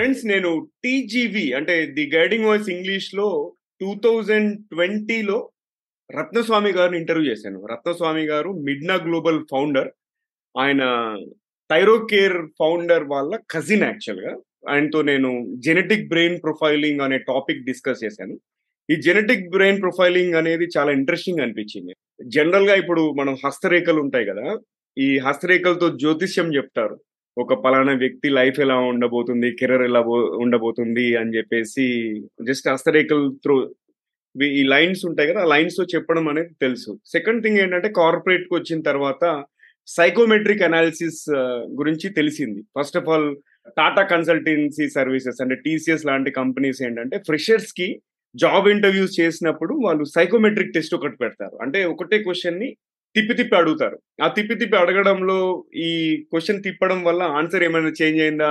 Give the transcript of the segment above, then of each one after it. Friends, నేను TGV అంటే the guiding voice ఇంగ్లీష్లో 2020లో రత్నస్వామి గారిని ఇంటర్వ్యూ చేశాను. రత్నస్వామి గారు మిండ్నా గ్లోబల్ ఫౌండర్, ఆయన థైరో కేర్ ఫౌండర్ వాళ్ళ కజిన్. యాక్చువల్గా ఆయనతో నేను జెనెటిక్ బ్రెయిన్ ప్రొఫైలింగ్ అనే టాపిక్ డిస్కస్ చేశాను. ఈ జెనెటిక్ బ్రెయిన్ ప్రొఫైలింగ్ అనేది చాలా ఇంట్రెస్టింగ్ అనిపించింది. జనరల్గా ఇప్పుడు మనం హస్తరేఖలు ఉంటాయి కదా, ఈ హస్తరేఖలతో జ్యోతిష్యం చెప్తారు. ఒక పలానా వ్యక్తి లైఫ్ ఎలా ఉండబోతుంది, కెరీర్ ఎలా ఉండబోతుంది అని చెప్పేసి జస్ట్ హస్తరేఖలు త్రూ ఈ లైన్స్ ఉంటాయి కదా, ఆ లైన్స్తో చెప్పడం అనేది తెలుసు. సెకండ్ థింగ్ ఏంటంటే, కార్పొరేట్కి వచ్చిన తర్వాత సైకోమెట్రిక్ అనాలిసిస్ గురించి తెలిసింది. First of all Tata consultancy services అంటే టీసీఎస్ లాంటి కంపెనీస్ ఏంటంటే ఫ్రెషర్స్కి జాబ్ ఇంటర్వ్యూస్ చేసినప్పుడు వాళ్ళు సైకోమెట్రిక్ టెస్ట్ ఒకటి పెడతారు. అంటే ఒకటే క్వశ్చన్ని తిప్పి అడుగుతారు. ఆ తిప్పి అడగడంలో ఈ క్వశ్చన్ తిప్పడం వల్ల ఆన్సర్ ఏమైనా చేంజ్ అయిందా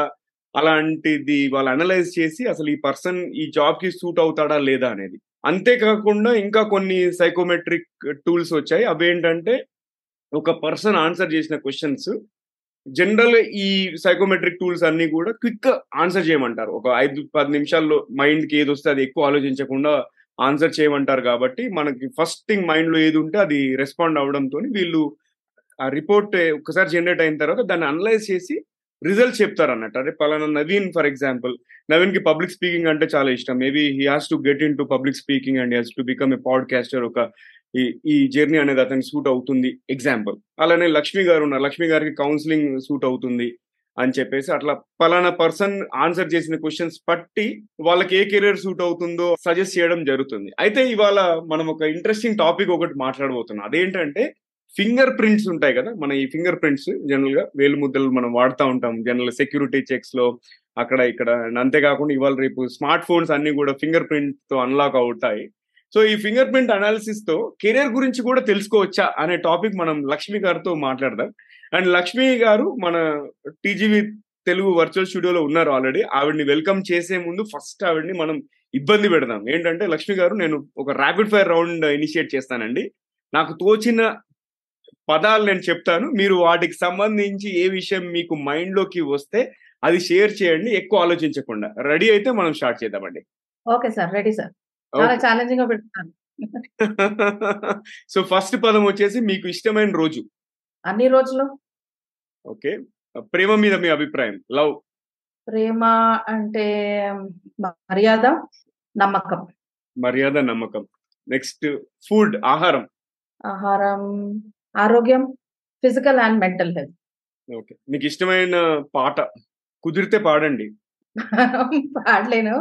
అలాంటిది వాళ్ళు అనలైజ్ చేసి అసలు ఈ పర్సన్ ఈ జాబ్కి సూట్ అవుతాడా లేదా అనేది. అంతేకాకుండా ఇంకా కొన్ని సైకోమెట్రిక్ టూల్స్ వచ్చాయి. అవేంటంటే, ఒక పర్సన్ ఆన్సర్ చేసిన క్వశ్చన్స్ జనరల్ ఈ సైకోమెట్రిక్ టూల్స్ అన్ని కూడా క్విక్ ఆన్సర్ చేయమంటారు. ఒక 5-10 నిమిషాల్లో మైండ్కి ఏది వస్తే అది ఎక్కువ ఆలోచించకుండా ఆన్సర్ చేయమంటారు. కాబట్టి మనకి ఫస్ట్ థింగ్ మైండ్లో ఏది ఉంటే అది రెస్పాండ్ అవడంతో వీళ్ళు ఆ రిపోర్ట్ ఒకసారి జనరేట్ అయిన తర్వాత దాన్ని అనలైజ్ చేసి రిజల్ట్స్ చెప్తారు అన్నట్టు. అంటే పలానా నవీన్, ఫర్ ఎగ్జాంపుల్, నవీన్కి పబ్లిక్ స్పీకింగ్ అంటే చాలా ఇష్టం. Maybe he has to get in to public speaking and he has to become a podcaster. ఒక ఈ జర్నీ అనేది అతనికి సూట్ అవుతుంది, ఎగ్జాంపుల్. అలానే లక్ష్మీ గారు ఉన్నారు, లక్ష్మీ గారికి కౌన్సిలింగ్ సూట్ అవుతుంది అని చెప్పేసి అట్లా పలానా పర్సన్ ఆన్సర్ చేసిన క్వశ్చన్స్ పట్టి వాళ్ళకి ఏ కెరీర్ సూట్ అవుతుందో సజెస్ట్ చేయడం జరుగుతుంది. అయితే ఇవాళ మనం ఒక ఇంట్రెస్టింగ్ టాపిక్ ఒకటి మాట్లాడబోతున్నాం. అదేంటంటే, ఫింగర్ ప్రింట్స్ ఉంటాయి కదా. మన ఈ ఫింగర్ ప్రింట్స్ జనరల్గా వేలు ముద్రలు మనం వాడుతూ ఉంటాం జనరల్ సెక్యూరిటీ చెక్స్లో అక్కడ ఇక్కడ. అంతేకాకుండా ఇవాళ రేపు స్మార్ట్ ఫోన్స్ అన్ని కూడా ఫింగర్ ప్రింట్తో అన్లాక్ అవుతాయి. సో ఈ ఫింగర్ ప్రింట్ అనాలిసిస్తో కెరీర్ గురించి కూడా తెలుసుకోవచ్చా అనే టాపిక్ మనం లక్ష్మీ గారితో మాట్లాడదాం. అండ్ లక్ష్మీ గారు మన టీజీవీ తెలుగు వర్చువల్ స్టూడియోలో ఉన్నారు ఆల్రెడీ. ఆవిడ్ని వెల్కమ్ చేసే ముందు ఫస్ట్ ఆవిడ్ని మనం ఇబ్బంది పెడదాం. ఏంటంటే, లక్ష్మీ గారు, నేను ఒక ర్యాపిడ్ ఫైర్ రౌండ్ ఇనిషియేట్ చేస్తానండి. నాకు తోచిన పదాలు నేను చెప్తాను, మీరు వాటికి సంబంధించి ఏ విషయం మీకు మైండ్లోకి వస్తే అది షేర్ చేయండి, ఎక్కువ ఆలోచించకుండా. రెడీ అయితే మనం స్టార్ట్ చేద్దామండి. Okay sir, ready sir. So first పదం వచ్చేసి మీకు ఇష్టమైన రోజు. అన్ని రోజులు. ఓకే. ప్రేమ మీద మీ అభిప్రాయం? లవ్. ప్రేమ అంటే మర్యాద, నమ్మకం. మర్యాద, నమ్మకం. నెక్స్ట్ ఫుడ్, ఆహారం. ఆహారం ఆరోగ్యం, physical and mental health. Okay. మీకు ఇష్టమైన పాట? కుదిరితే పాడండి. పాడలేను.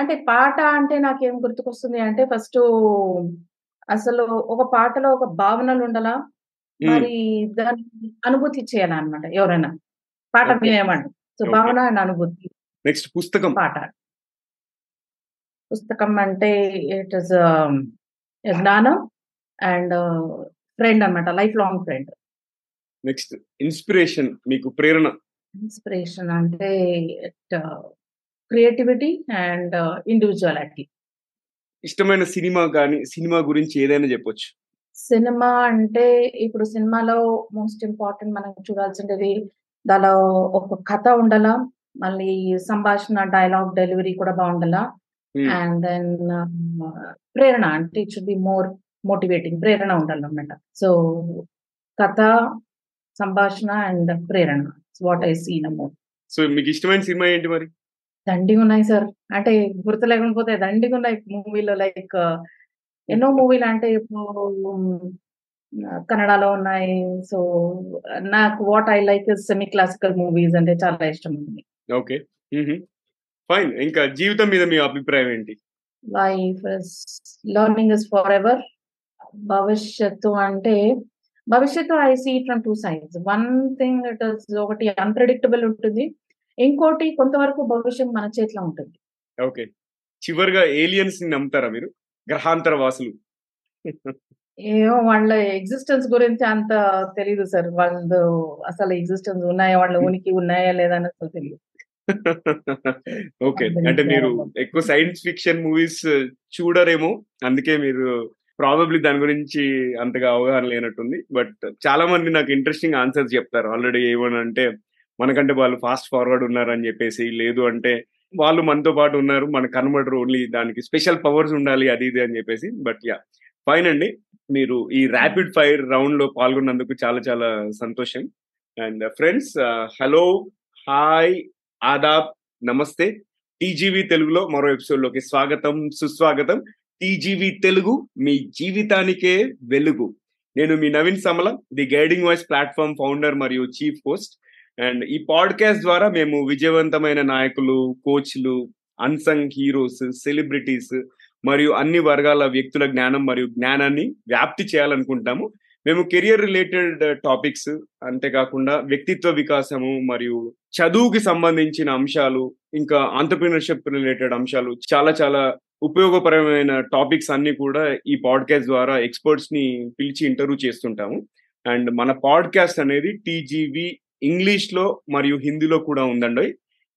అంటే పాట అంటే నాకేం గుర్తుకొస్తుంది అంటే, ఫస్ట్ అసలు ఒక పాటలో ఒక భావనలు ఉండాలా, మరి దాని అనుభూతి ఇచ్చేయాలా అనమాట ఎవరైనా. పాట వినేమండి, సో భావన అండ్ అనుభూతి. నెక్స్ట్ పుస్తకం. పాట. పుస్తకం అంటే ఇట్ ఇస్ జ్ఞానం అండ్ ఫ్రెండ్ అనమాట, life long friend. Next inspiration, మీకు ప్రేరణ. ఇన్స్పిరేషన్ అంటే క్రియేటివిటీ అండ్ ఇండివిజువాలిటీ. ఇష్టమైన సినిమా కానీ, సినిమా గురించి ఏదైనా చెప్పొచ్చు. సినిమా అంటే ఇప్పుడు సినిమాలో మోస్ట్ ఇంపార్టెంట్ మనం చూడాల్సింది దానిలో ఒక కథ ఉండాలా, మళ్ళీ సంభాషణ, డైలాగ్ డెలివరీ కూడా బాగుండాలా, అండ్ దెన్ ప్రేరణ అంటే it should be more motivating, ప్రేరణ ఉండాలన్నమాట. సో కథ, సంభాషణ అండ్ ప్రేరణ, what I see in more. So మీకు ఇష్టమైన సినిమా ఏంటి మరి? దండిగా ఉన్నాయి సార్, అంటే గుర్తు లేకుండా పోతే దండిగా ఉన్నాయి మూవీలో. లైక్ ఎన్నో మూవీలు అంటే ఇప్పుడు కన్నడలో ఉన్నాయి. సో నాకు what I like is semi classical movies అంటే చాలా ఇష్టం ఉంది. Okay, fine. ఇంకా జీవితం మీద మీ అభిప్రాయం ఏంటి? Life is learning is for ever. భవిష్యత్తు అంటే భవిష్యత్తు I see from two sides. One thing it is, ఒకటి అన్ప్రెడిక్టబుల్ ఉంటుంది, ఇంకోటి కొంతవరకు భవిష్యం మన చేతిలో ఉంటుంది. ఓకే. చివరిగా ఏలియన్స్ ని నమ్ముతారా మీరు, గ్రహాంతర వాసులు? ఏమో, వాళ్ళ ఎగ్జిస్టెన్స్ గురించి అంత తెలియదు సార్. వాళ్ళు అసలు ఎగ్జిస్టెన్స్ ఉన్నాయా, వాళ్ళ ఉనికి ఉన్నాయా లేదా అని అసలు తెలియదు. ఓకే, అంటే మీరు ఎక్కువ సైన్స్ ఫిక్షన్ మూవీస్ చూడరేమో, అందుకే మీరు ప్రాబబ్లీ దాని గురించి అంతగా అవగాహన లేనట్టుంది. బట్ చాలా మంది నాకు ఇంట్రెస్టింగ్ ఆన్సర్స్ చెప్తారు ఆల్రెడీ. ఏమనంటే, మనకంటే వాళ్ళు ఫాస్ట్ ఫార్వర్డ్ ఉన్నారని చెప్పేసి, లేదు అంటే వాళ్ళు మనతో పాటు ఉన్నారు, మన కన్వర్టర్ ఓన్లీ దానికి స్పెషల్ పవర్స్ ఉండాలి అది ఇది అని చెప్పేసి. బట్ యా ఫైన్ అండి, మీరు ఈ ర్యాపిడ్ ఫైర్ రౌండ్ లో పాల్గొన్నందుకు చాలా చాలా సంతోషం. అండ్ ఫ్రెండ్స్, హలో, హాయ్, ఆదాబ్, నమస్తే. టీజీవీ తెలుగులో మరో ఎపిసోడ్ లోకి స్వాగతం, సుస్వాగతం. టీజీవీ తెలుగు, మీ జీవితానికే వెలుగు. నేను మీ Naveen Samala, the guiding voice platform founder మరియు చీఫ్ హోస్ట్. అండ్ ఈ పాడ్కాస్ట్ ద్వారా మేము విజయవంతమైన నాయకులు, కోచ్లు, అన్సంగ్ హీరోస్, సెలబ్రిటీస్ మరియు అన్ని వర్గాల వ్యక్తుల జ్ఞానం మరియు జ్ఞానాన్ని వ్యాప్తి చేయాలనుకుంటాము. మేము కెరియర్ రిలేటెడ్ టాపిక్స్, అంతేకాకుండా వ్యక్తిత్వ వికాసము మరియు చదువుకి సంబంధించిన అంశాలు, ఇంకా ఆంటర్ప్రినర్షిప్ రిలేటెడ్ అంశాలు, చాలా చాలా ఉపయోగకరమైన టాపిక్స్ అన్ని కూడా ఈ పాడ్కాస్ట్ ద్వారా ఎక్స్పర్ట్స్ ని పిలిచి ఇంటర్వ్యూ చేస్తుంటాము. అండ్ మన పాడ్కాస్ట్ అనేది టీజీవీ ఇంగ్లీష్ లో మరియు హిందీలో కూడా ఉందండి.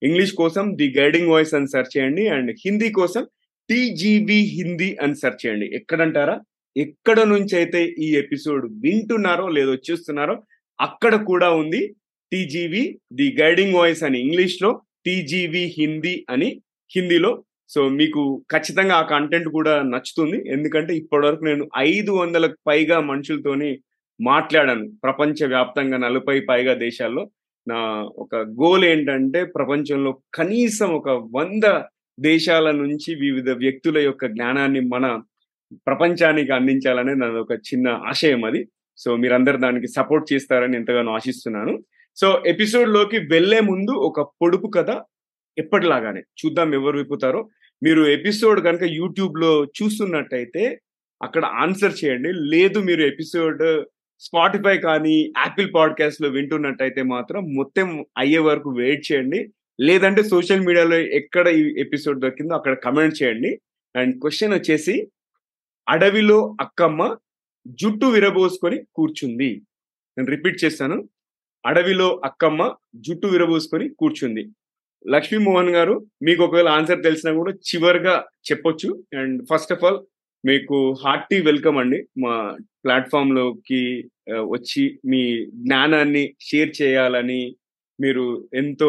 ఇంగ్లీష్ కోసం ది గైడింగ్ వాయిస్ అని సెర్చ్ చేయండి, అండ్ హిందీ కోసం టీజీవీ హిందీ అని సెర్చ్ చేయండి. ఎక్కడంటారా, ఎక్కడ నుంచి అయితే ఈ ఎపిసోడ్ వింటున్నారో లేదో చూస్తున్నారో అక్కడ కూడా ఉంది టీజీవీ ది గైడింగ్ వాయిస్ అని ఇంగ్లీష్ లో, టీజీవీ హిందీ అని హిందీలో. సో మీకు ఖచ్చితంగా ఆ కంటెంట్ కూడా నచ్చుతుంది, ఎందుకంటే ఇప్పటివరకు నేను 500కు పైగా మనుషులతోని మాట్లాడాను ప్రపంచ వ్యాప్తంగా 40 పైగా దేశాల్లో. నా ఒక గోల్ ఏంటంటే ప్రపంచంలో కనీసం ఒక 100 దేశాల నుంచి వివిధ వ్యక్తుల యొక్క జ్ఞానాన్ని మన ప్రపంచానికి అందించాలనే నాది ఒక చిన్న ఆశయం అది. సో మీరందరూ దానికి సపోర్ట్ చేస్తారని ఎంతగానో ఆశిస్తున్నాను. సో ఎపిసోడ్ లోకి వెళ్లే ముందు ఒక పొడుపు కథ, ఎప్పటిలాగానే చూద్దాం ఎవరు విప్పుతారో. మీరు ఎపిసోడ్ కనుక యూట్యూబ్ లో చూస్తున్నట్టయితే అక్కడ ఆన్సర్ చేయండి, లేదు మీరు ఎపిసోడ్ స్పాటిఫై కానీ యాపిల్ పాడ్కాస్ట్ లో వింటున్నట్టయితే మాత్రం మొత్తం అయ్యే వరకు వెయిట్ చేయండి, లేదంటే సోషల్ మీడియాలో ఎక్కడ ఈ ఎపిసోడ్ దొరికిందో అక్కడ కమెంట్ చేయండి. అండ్ క్వశ్చన్ వచ్చేసి, అడవిలో అక్కమ్మ జుట్టు విరబోసుకొని కూర్చుంది. నేను రిపీట్ చేస్తాను, అడవిలో అక్కమ్మ జుట్టు విరబోసుకొని కూర్చుంది. లక్ష్మీ మోహన్ గారు, మీకు ఒకవేళ ఆన్సర్ తెలిసినా కూడా చివరిగా చెప్పొచ్చు. అండ్ ఫస్ట్ ఆఫ్ ఆల్ మీకు హార్టీ వెల్కమ్ అండి మా ప్లాట్ఫామ్ లోకి వచ్చి మీ జ్ఞానాన్ని షేర్ చేయాలని మీరు ఎంతో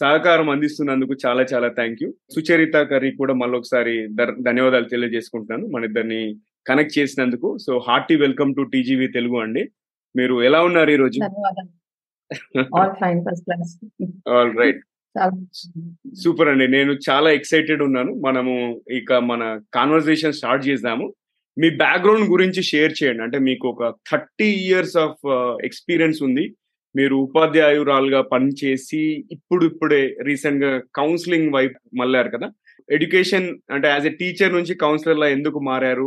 సహకారం అందిస్తున్నందుకు చాలా చాలా థ్యాంక్ యూ. సుచరిత గారి కూడా మళ్ళొకసారి ధన్యవాదాలు తెలియజేసుకుంటున్నాను మన ఇద్దరిని కనెక్ట్ చేసినందుకు. So hearty welcome to TGV Telugu అండి. మీరు ఎలా ఉన్నారు ఈరోజు? ఆల్ రైట్, సూపర్ అండి. నేను చాలా ఎక్సైటెడ్ ఉన్నాను. మనము ఇక మన కాన్వర్సేషన్ స్టార్ట్ చేద్దాము. మీ బ్యాక్గ్రౌండ్ గురించి షేర్ చేయండి. అంటే మీకు ఒక 30 years ఆఫ్ ఎక్స్పీరియన్స్ ఉంది. మీరు ఉపాధ్యాయురాలుగా పనిచేసి ఇప్పుడే రీసెంట్ గా కౌన్సిలింగ్ వైపు మళ్ళారు కదా. ఎడ్యుకేషన్ అంటే యాజ్ ఎ టీచర్ నుంచి కౌన్సిలర్లా ఎందుకు మారారు,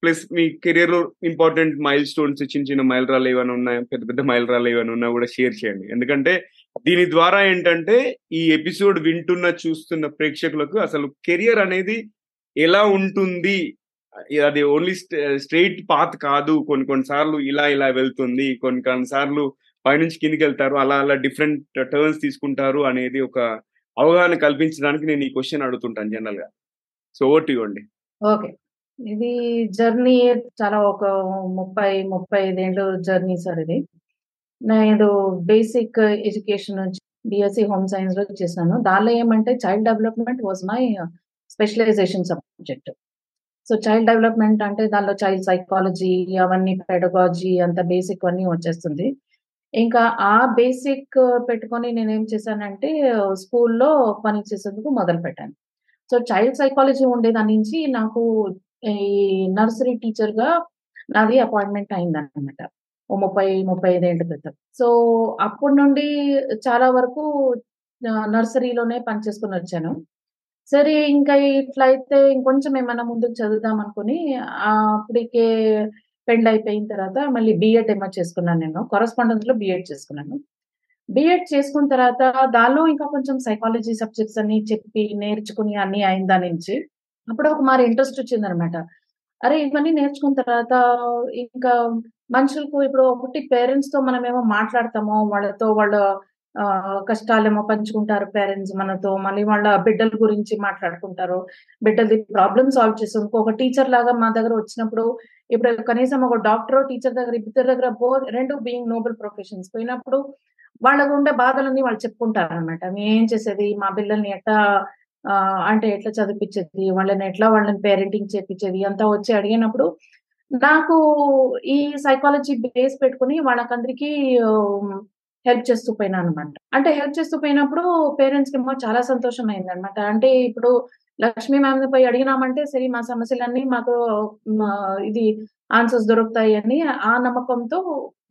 ప్లస్ మీ కెరియర్ లో ఇంపార్టెంట్ మైల్ స్టోన్స్, చిన్న చిన్న మైలురాళ్ళు ఏమైనా ఉన్నాయా, పెద్ద పెద్ద మైలురాళ్ళు ఏమైనా ఉన్నా కూడా షేర్ చేయండి. ఎందుకంటే దీని ద్వారా ఏంటంటే ఈ ఎపిసోడ్ వింటున్న చూస్తున్న ప్రేక్షకులకు అసలు కెరియర్ అనేది ఎలా ఉంటుంది, అది ఓన్లీ స్ట్రెయిట్ పాత్ కాదు, కొన్నిసార్లు ఇలా వెళ్తుంది, కొన్నిసార్లు పైనుంచి కిందికి వెళ్తారు, అలా డిఫరెంట్ టర్న్స్ తీసుకుంటారు అనేది ఒక అవగాహన కల్పించడానికి నేను ఈ క్వశ్చన్ అడుగుతుంటాను జనరల్ గా. సో ఓవర్ టు యు అండి. ఓకే, ఇది జర్నీ చాలా ఒక 35 ఏళ్ళు జర్నీ సార్. ఇది నేను బేసిక్ ఎడ్యుకేషన్ నుంచి బిఎస్సి హోమ్ సైన్స్ లో చేశాను. దానిలో ఏమంటే child development was my specialisation subject. So child development అంటే దానిలో చైల్డ్ సైకాలజీ అవన్నీ, పెడగాలజీ అంత బేసిక్ అన్నీ వచ్చేస్తుంది. ఇంకా ఆ బేసిక్ పెట్టుకొని నేనేం చేశానంటే స్కూల్లో పని చేసేందుకు మొదలు పెట్టాను. సో చైల్డ్ సైకాలజీ ఉండేదాని నుంచి నాకు ఈ నర్సరీ టీచర్గా నాది అపాయింట్మెంట్ అయిందనమాట 35 ఏళ్ళ క్రితం. సో అప్పటి నుండి చాలా వరకు నర్సరీలోనే పనిచేసుకుని వచ్చాను. సరే, ఇంకా ఇట్లయితే ఇంకొంచెం ఏమైనా ముందుకు చదువుదాం అనుకుని అప్పటికే పెండ్ అయిపోయిన తర్వాత మళ్ళీ బీఎడ్ ఏమో చేసుకున్నాను. నేను కరస్పాండెన్స్ లో బీఎడ్ చేసుకున్నాను. బీఎడ్ చేసుకున్న తర్వాత దానిలో ఇంకా కొంచెం సైకాలజీ సబ్జెక్ట్స్ అన్ని చెప్పి నేర్చుకుని అన్ని అయిన దాని నుంచి అప్పుడు ఒక మారి ఇంట్రెస్ట్ వచ్చింది అనమాట. అరే, ఇవన్నీ నేర్చుకున్న తర్వాత ఇంకా మనుషులకు ఇప్పుడు ఒకటి పేరెంట్స్ తో మనమేమో మాట్లాడతామో, వాళ్ళ కష్టాలేమో పంచుకుంటారు పేరెంట్స్ మనతో, మళ్ళీ వాళ్ళ బిడ్డల గురించి మాట్లాడుకుంటారు, బిడ్డలది ప్రాబ్లమ్ సాల్వ్ చేస్తాం. ఇంకొక టీచర్ లాగా మా దగ్గర వచ్చినప్పుడు, ఇప్పుడు కనీసం ఒక డాక్టర్ టీచర్ దగ్గర, ఇద్దరు దగ్గర రెండు బీయింగ్ నోబెల్ ప్రొఫెషన్స్ పోయినప్పుడు వాళ్ళకు ఉండే బాధలన్నీ వాళ్ళు చెప్పుకుంటారు అనమాట. ఏం చేసేది, మా పిల్లల్ని ఎట్లా అంటే ఎట్లా చదివించేది, వాళ్ళని ఎట్లా వాళ్ళని పేరెంటింగ్ చేపించేది అంతా వచ్చి అడిగినప్పుడు నాకు ఈ సైకాలజీ బేస్ పెట్టుకుని వాళ్ళకందరికీ హెల్ప్ చేస్తూ పోయినా అనమాట. అంటే హెల్ప్ చేస్తూ పోయినప్పుడు పేరెంట్స్ కి చాలా సంతోషం అయింది అనమాట. అంటే ఇప్పుడు లక్ష్మీ మ్యామ్ ని పోయి అడిగినామంటే సరే మా సమస్యలన్నీ మాకు ఇది ఆన్సర్స్ దొరుకుతాయి అని ఆ నమ్మకంతో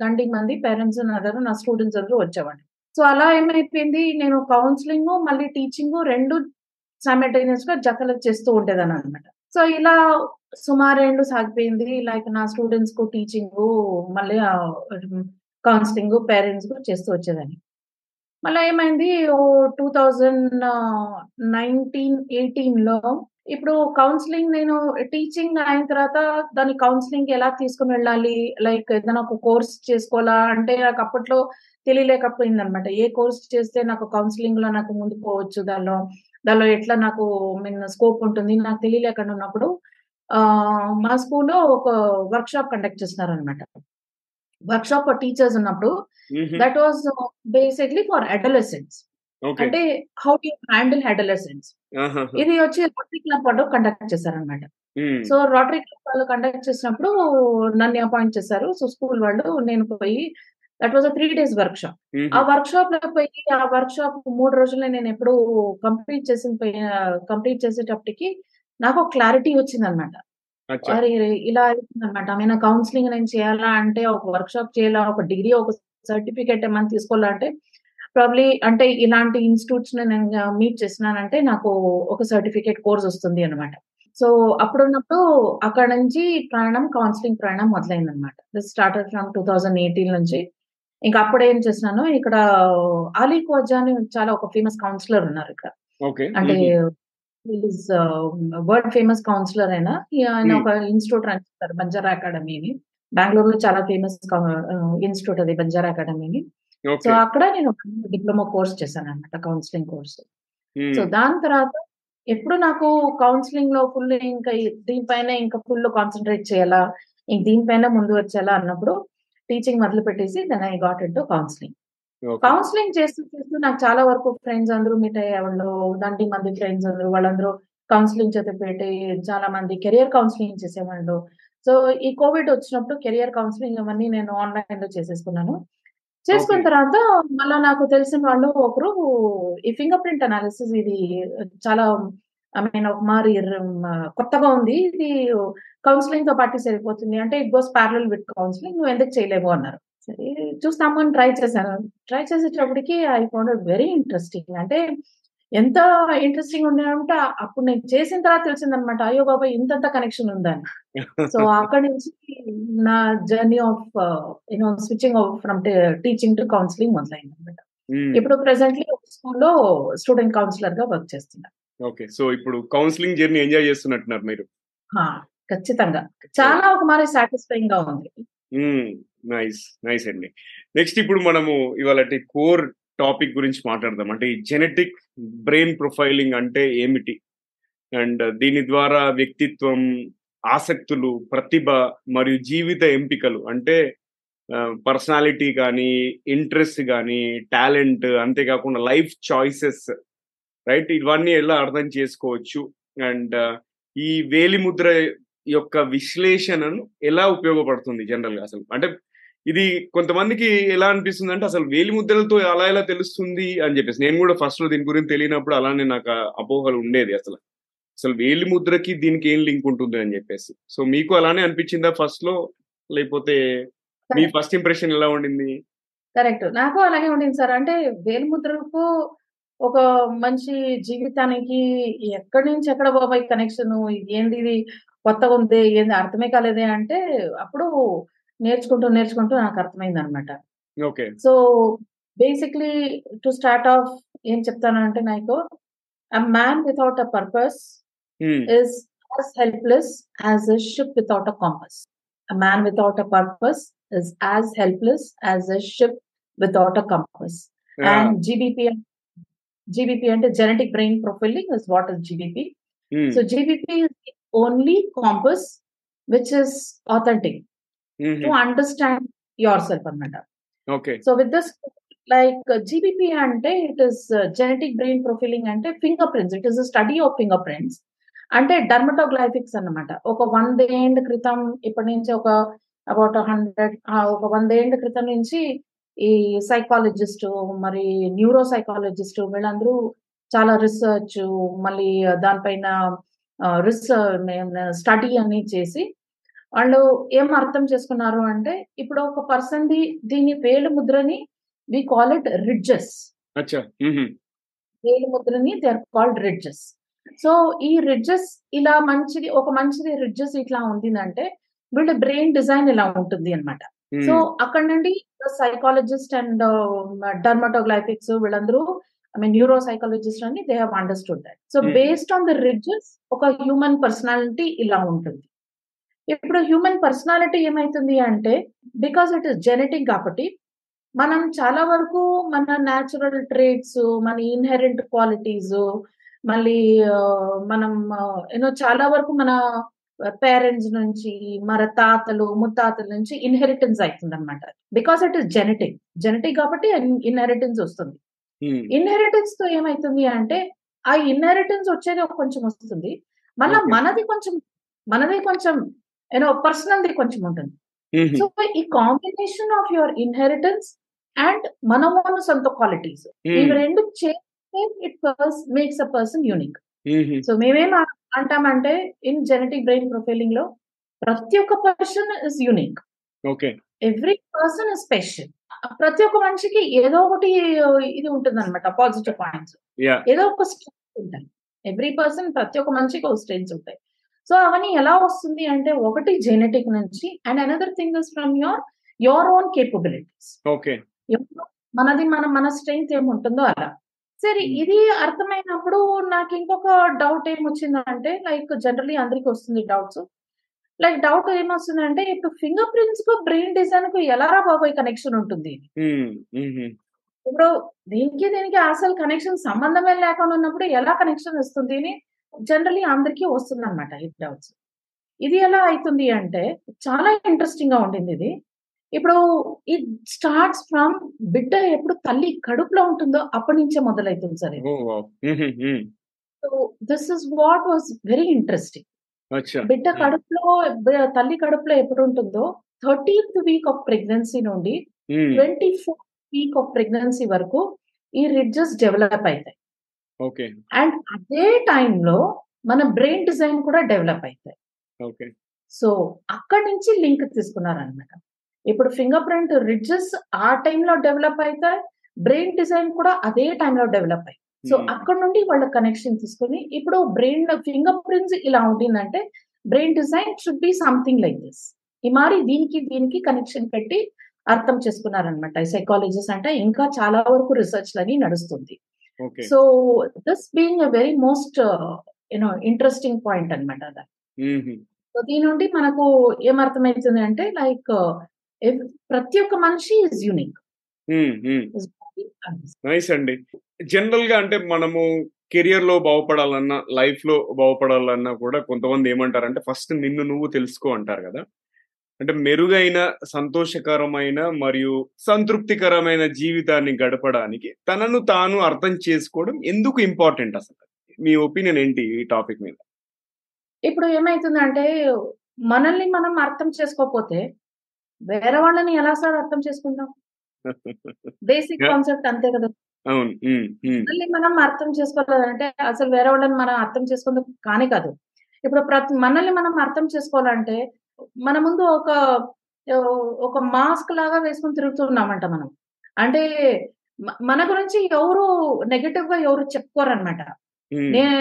దండి మంది పేరెంట్స్ అందరూ నా స్టూడెంట్స్ అందరూ వచ్చేవాడి. సో అలా ఏమైపోయింది, నేను కౌన్సిలింగ్ మళ్ళీ టీచింగ్ రెండు సైమల్టేనియస్ గా జతలు చేస్తూ ఉండేదాన్ని అనమాట. సో ఇలా సుమారేళ్ళు సాగిపోయింది. లైక్ నా స్టూడెంట్స్ కు టీచింగ్, మళ్ళీ కౌన్సిలింగ్, పేరెంట్స్ కు చేస్తూ వచ్చేదాన్ని. మళ్ళీ ఏమైంది, 2018లో ఇప్పుడు కౌన్సిలింగ్ నేను టీచింగ్ అయిన తర్వాత దాని కౌన్సిలింగ్ ఎలా తీసుకుని వెళ్ళాలి, లైక్ ఏదైనా ఒక కోర్స్ చేసుకోవాలా అంటే నాకు అప్పట్లో తెలియలేకపోయింది అనమాట. ఏ కోర్స్ చేస్తే నాకు కౌన్సిలింగ్ లో నాకు ముందు పోవచ్చు, దానిలో ఎట్లా నాకు మీన్ స్కోప్ ఉంటుంది నాకు తెలియలేకుండా ఉన్నప్పుడు మా స్కూల్లో ఒక వర్క్ షాప్ కండక్ట్ చేస్తున్నారు అనమాట. వర్క్ షాప్ ఫర్ టీచర్స్ ఉన్నప్పుడు that was basically for adolescents, అంటే హౌ టు హ్యాండిల్ అడలసెంట్స్. ఇది వచ్చి రోటరీ క్లబ్ వాళ్ళు కండక్ట్ చేశారనమాట. సో రోటరీ క్లబ్ వాళ్ళు కండక్ట్ చేసినప్పుడు నన్ను అపాయింట్ చేశారు. సో స్కూల్ వాళ్ళు, నేను పోయి that was 3 days workshop. ఆ వర్క్ షాప్ లో పోయి ఆ వర్క్ షాప్ 3 రోజుల్లో నేను ఎప్పుడు కంప్లీట్ చేసేటప్పటికి నాకు క్లారిటీ వచ్చింది అనమాట. ఇలా అవుతుందన్నమాట. ఏమైనా కౌన్సిలింగ్ నేను చేయాలా అంటే ఒక వర్క్ షాప్ చేయాలా, ఒక డిగ్రీ ఒక సర్టిఫికేట్ ఏమైనా తీసుకోవాలంటే ప్రాబ్లీ అంటే ఇలాంటి ఇన్స్టిట్యూట్స్ నేను మీట్ చేసినానంటే నాకు ఒక సర్టిఫికేట్ కోర్స్ వస్తుంది అనమాట. సో అప్పుడున్నప్పుడు అక్కడ నుంచి కౌన్సిలింగ్ ప్రయాణం మొదలైంది అనమాట. దిస్ స్టార్టెడ్ ఫ్రమ్ 2018 నుంచి. ఇంకా అప్పుడు ఏం చేసినాను, ఇక్కడ అలీ కోజా అని చాలా ఒక ఫేమస్ కౌన్సిలర్ ఉన్నారు ఇక్కడ, అంటే వరల్డ్ ఫేమస్ కౌన్సిలర్ అయినా ఆయన ఒక ఇన్స్టిట్యూట్ రన్ చేస్తారు బంజారా అకాడమీని. బెంగళూరు లో చాలా ఫేమస్ ఇన్స్టిట్యూట్ అది బంజారా అకాడమీని. సో అక్కడ నేను డిప్లొమా కోర్స్ చేశాను అనమాట, కౌన్సిలింగ్ కోర్స్. సో దాని తర్వాత ఎప్పుడు నాకు కౌన్సిలింగ్ లో ఫుల్ ఇంకా దీనిపైన ఇంకా ఫుల్ కాన్సన్ట్రేట్ చేయాలా, ఇంక దీనిపైన ముందు వచ్చేలా అన్నప్పుడు టీచింగ్ మొదలు పెట్టేసి then I got into counselling. Counselling చేస్తూ నాకు చాలా వరకు ఫ్రెండ్స్ అందరూ మీట్ అయ్యేవాళ్ళు, దండి మంది ఫ్రెండ్స్ అందరూ వాళ్ళందరూ కౌన్సిలింగ్ చేత పెట్టి చాలా మంది కెరియర్ కౌన్సిలింగ్ చేసేవాళ్ళు. సో ఈ కోవిడ్ వచ్చినప్పుడు కెరియర్ కౌన్సిలింగ్ ఇవన్నీ నేను ఆన్లైన్ లో చేసేసుకున్నాను. చేసుకున్న తర్వాత మళ్ళీ నాకు తెలిసిన వాళ్ళు ఒకరు ఈ ఫింగర్ ప్రింట్ అనాలిసిస్, ఇది చాలా ఐ మీన్ ఒక మారి కొత్తగా ఉంది, ఇది కౌన్సిలింగ్ తో పాటు సరిపోతుంది అంటే it goes parallel with counselling, నువ్వు ఎందుకు చేయలేవు అన్నారు. సరే చూస్తాము అని ట్రై చేశాను. ట్రై చేసేటప్పటికి I found it very interesting. అంటే ఎంత ఇంట్రెస్టింగ్ ఉండాలంటే అప్పుడు నేను చేసిన తర్వాత తెలిసిందనమాట, అయ్యో బాబా ఇంతంత కనెక్షన్ ఉందని. సో అక్కడి నుంచి నా journey of you know switching off from teaching to counselling మొదలైంది అనమాట. ఇప్పుడు ప్రెసెంట్లీ స్కూల్లో స్టూడెంట్ కౌన్సిలర్ గా వర్క్ చేస్తున్నాను. ఓకే, సో ఇప్పుడు కౌన్సిలింగ్ జర్నీ ఎంజాయ్ చేస్తున్నట్టున్నారు మీరు? ఖచ్చితంగా, చాలా ఒక మరి సాటిస్ఫైయింగ్ గా ఉంది. నైస్ నైస్ అండి. నెక్స్ట్ ఇప్పుడు మనము ఇవాళ కోర్ టాపిక్ గురించి మాట్లాడదాం, అంటే ఈ జెనెటిక్ బ్రెయిన్ ప్రొఫైలింగ్ అంటే ఏమిటి అండ్ దీని ద్వారా వ్యక్తిత్వం, ఆసక్తులు, ప్రతిభ మరియు జీవిత ఎంపికలు అంటే పర్సనాలిటీ కానీ, ఇంట్రెస్ట్ కానీ, టాలెంట్, అంతేకాకుండా లైఫ్ చాయిసెస్, రైట్, ఇవన్నీ ఎలా అర్థం చేసుకోవచ్చు అండ్ ఈ వేలిముద్ర యొక్క విశ్లేషణను ఎలా ఉపయోగపడుతుంది జనరల్ గా అసలు. అంటే ఇది కొంతమందికి ఎలా అనిపిస్తుంది అంటే అసలు వేలిముద్రలతో అలా ఎలా తెలుస్తుంది అని చెప్పేసి, నేను కూడా ఫస్ట్ లో దీని గురించి తెలియనప్పుడు అలానే నాకు అపోహలు ఉండేది, అసలు వేలిముద్రకి దీనికి ఏం లింక్ ఉంటుంది అని చెప్పేసి. సో మీకు అలానే అనిపించిందా ఫస్ట్ లో, లేకపోతే మీ ఫస్ట్ ఇంప్రెషన్ ఎలా ఉండింది? కరెక్ట్, నాకు అలాగే ఉండింది సార్. అంటే వేలిముద్రకు ఒక మనిషి జీవితానికి ఎక్కడి నుంచి ఎక్కడ బాబాయ్ కనెక్షన్, ఏంది ఇది కొత్తగా ఉంది, ఏంది అర్థమే కాలేదే అంటే అప్పుడు నేర్చుకుంటూ నాకు అర్థమైంది అనమాట. Okay, so basically to start off ఏం చెప్తానంటే నాకు a man without a purpose is as helpless as a ship without a compass. A man without a purpose is as helpless as a ship without a compass. And GBP అంటే genetic brain profiling is what is GBP. So GBP is the only compass which is authentic to understand yourself. Okay. So with this like GBP అంటే it is genetic brain profiling అంటే finger prints, it is study of finger prints అంటే dermatoglyphics అన్నమాట. ఒక 100 ఏళ్ల క్రితం ఇప్పటి నుంచి ఒక అబౌట్ 100 ఏళ్ల క్రితం నుంచి ఈ సైకాలజిస్టు మరి న్యూరో సైకాలజిస్టు వీళ్ళందరూ చాలా రీసెర్చ్ మళ్ళీ దానిపైన స్టడీ అని చేసి వాళ్ళు ఏం అర్థం చేసుకున్నారు అంటే ఇప్పుడు ఒక పర్సన్ దీని వేలు ముద్రని వి కాల్ ఇట్ రిడ్జెస్, వేలు ముద్రని they are called ridges. So ఈ రిడ్జెస్ ఇలా మంచిది, ఒక మంచిది రిడ్జెస్ ఇట్లా ఉండిందంటే వీళ్ళ బ్రెయిన్ డిజైన్ ఇలా ఉంటుంది అనమాట. సో అక్కడ నుండి సైకాలజిస్ట్ అండ్ డర్మటోగ్లైఫిక్స్ వీళ్ళందరూ ఐ మీన్ న్యూరో సైకాలజిస్ట్ అని they have understood that. So based on the ridges ఒక హ్యూమన్ పర్సనాలిటీ ఇలా ఉంటుంది. ఇప్పుడు హ్యూమన్ పర్సనాలిటీ ఏమైతుంది అంటే బికాస్ ఇట్ ఇస్ జెనెటిక్ కాబట్టి మనం చాలా వరకు మన న్యాచురల్ ట్రేట్స్, మన ఇన్హెరెంట్ క్వాలిటీస్, మళ్ళీ మనం యూనో చాలా వరకు మన పేరెంట్స్ నుంచి, మన తాతలు ముత్తాతల నుంచి ఇన్హెరిటెన్స్ అవుతుంది అనమాట. బికాస్ ఇట్ ఇస్ జెనెటిక్ కాబట్టి ఇన్హెరిటెన్స్ వస్తుంది. ఇన్హెరిటెన్స్ తో ఏమైతుంది అంటే ఆ ఇన్హెరిటెన్స్ వచ్చేది కొంచెం వస్తుంది, మళ్ళీ మనది కొంచెం యూనో పర్సనల్ది కొంచెం ఉంటుంది. సో ఈ combination of your inheritance and మన ఓన్ సొంత క్వాలిటీస్, ఇవి రెండు చేస్తే it makes a person unique. So మేమేం అంటామంటే ఇన్ జెనెటిక్ బ్రెయిన్ ప్రొఫైలింగ్ లో ప్రతి ఒక్క person is unique, every person is special. ప్రతి ఒక్క మనిషికి ఏదో ఒకటి ఇది ఉంటుంది అనమాట, పాజిటివ్ పాయింట్స్, ఏదో ఒక స్ట్రెంగ్స్ ఉంటాయి. ఎవ్రీ పర్సన్ ప్రతి ఒక్క మనిషికి ఒక స్ట్రెంగ్స్ ఉంటాయి. సో అవన్నీ ఎలా వస్తుంది అంటే ఒకటి జెనెటిక్ నుంచి and another thing is from your own capabilities. మనది మన స్ట్రెంగ్త్ ఏముంటుందో అలా. సరే, ఇది అర్థమైనప్పుడు నాకు ఇంకొక డౌట్ ఏమొచ్చిందంటే లైక్ జనరలీ అందరికి వస్తుంది డౌట్స్, లైక్ డౌట్ ఏమొస్తుందంటే ఇప్పుడు ఫింగర్ ప్రింట్స్ కు బ్రెయిన్ డిజైన్ కు ఎలా రా బాబోయ్ కనెక్షన్ ఉంటుంది? ఇప్పుడు దీనికి అసలు కనెక్షన్ సంబంధమే లేకుండా ఉన్నప్పుడు ఎలా కనెక్షన్ వస్తుంది అని జనరలీ అందరికీ వస్తుంది అనమాట ఈ డౌట్స్. ఇది ఎలా అవుతుంది అంటే చాలా ఇంట్రెస్టింగ్ గా ఉండింది ఇది. ఇప్పుడు ఇట్ స్టార్ట్స్ ఫ్రమ్ బిడ్డ ఎప్పుడు తల్లి కడుపులో ఉంటుందో అప్పటి నుంచే మొదలవుతుంది sir. So this is what was very interesting. బిడ్డ కడుపులో, తల్లి కడుపులో ఎప్పుడు ఉంటుందో 13th వీక్ ఆఫ్ ప్రెగ్నెన్సీ నుండి 24th వీక్ ఆఫ్ ప్రెగ్నెన్సీ వరకు ఈ రిడ్జెస్ డెవలప్ అవుతాయి. అండ్ అదే టైంలో మన బ్రెయిన్ డిజైన్ కూడా డెవలప్ అవుతాయి. సో అక్కడి నుంచి లింక్ తీసుకున్నారనమాట. ఇప్పుడు ఫింగర్ ప్రింట్ రిడ్జెస్ ఆ టైంలో డెవలప్ అవుతాయి, బ్రెయిన్ డిజైన్ కూడా అదే టైంలో డెవలప్ అయ్యి, సో అక్కడ నుండి వాళ్ళ కనెక్షన్ తీసుకుని ఇప్పుడు బ్రెయిన్ ఫింగర్ ప్రింట్స్ ఇలా ఉండిందంటే brain design should be something like this. ఈ మరి దీనికి కనెక్షన్ పెట్టి అర్థం చేసుకున్నారనమాట సైకాలజిస్ట్. అంటే ఇంకా చాలా వరకు రీసెర్చ్ లని నడుస్తుంది. So this being a very most you know interesting point అనమాట. సో దీని నుండి మనకు ఏమర్థమవుతుంది అంటే లైక్ ప్రతి ఒక్క మనిషి ఈజ్ యూనిక్. నైస్ అండి. జనరల్ గా అంటే మనము కెరియర్ లో బాగుపడాలన్నా, లైఫ్ లో బాగుపడాలన్నా కూడా కొంతమంది ఏమంటారంటే ఫస్ట్ నిన్ను నువ్వు తెలుసుకో అంటారు కదా. అంటే మెరుగైన, సంతోషకరమైన మరియు సంతృప్తికరమైన జీవితాన్ని గడపడానికి తనను తాను అర్థం చేసుకోవడం ఎందుకు ఇంపార్టెంట్ అసలు? మీ ఒపీనియన్ ఏంటి ఈ టాపిక్ మీద? ఇప్పుడు ఏమైతుందంటే మనల్ని మనం అర్థం చేసుకోకపోతే వేరే వాళ్ళని ఎలా సార్ అర్థం చేసుకుంటాం? బేసిక్ కాన్సెప్ట్ అంతే కదా. మనల్ని మనం అర్థం చేసుకోవాలంటే అసలు వేరే వాళ్ళని మనం అర్థం చేసుకుందాం కానీ కాదు. ఇప్పుడు మనల్ని మనం అర్థం చేసుకోవాలంటే మన ముందు ఒక మాస్క్ లాగా వేసుకుని తిరుగుతున్నామంట మనం. అంటే మన గురించి ఎవరు నెగటివ్ గా ఎవరు చెప్పుకోరు అనమాట.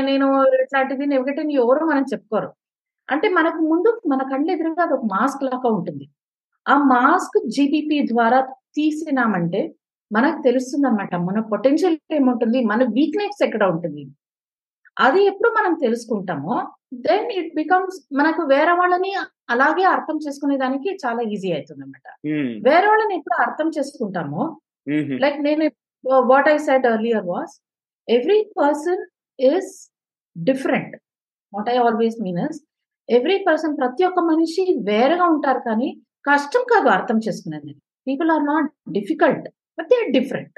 నేను ఇట్లాంటిది నెగటివ్ ఎవరు మనం చెప్పుకోరు. అంటే మనకు ముందు మన కళ్ళు ఎదురుగా అది ఒక మాస్క్ లాగా ఉంటుంది. ఆ మాస్క్ జీబీపీ ద్వారా తీసినామంటే మనకు తెలుస్తుంది అనమాట మన పొటెన్షియల్ ఏముంటుంది, మన వీక్నెస్ ఎక్కడ ఉంటుంది. అది ఎప్పుడు మనం తెలుసుకుంటామో దెన్ ఇట్ బికమ్స్ మనకు వేరే వాళ్ళని అలాగే అర్థం చేసుకునే దానికి చాలా ఈజీ అవుతుంది అనమాట. వేరే వాళ్ళని ఎప్పుడు అర్థం చేసుకుంటామో లైక్ నేను what I said earlier was every person is different. What I always means every person, ప్రతి ఒక్క మనిషి వేరేగా ఉంటారు. కానీ కష్టం కాదు అర్థం చేసుకునేది. People are not difficult. But they are different.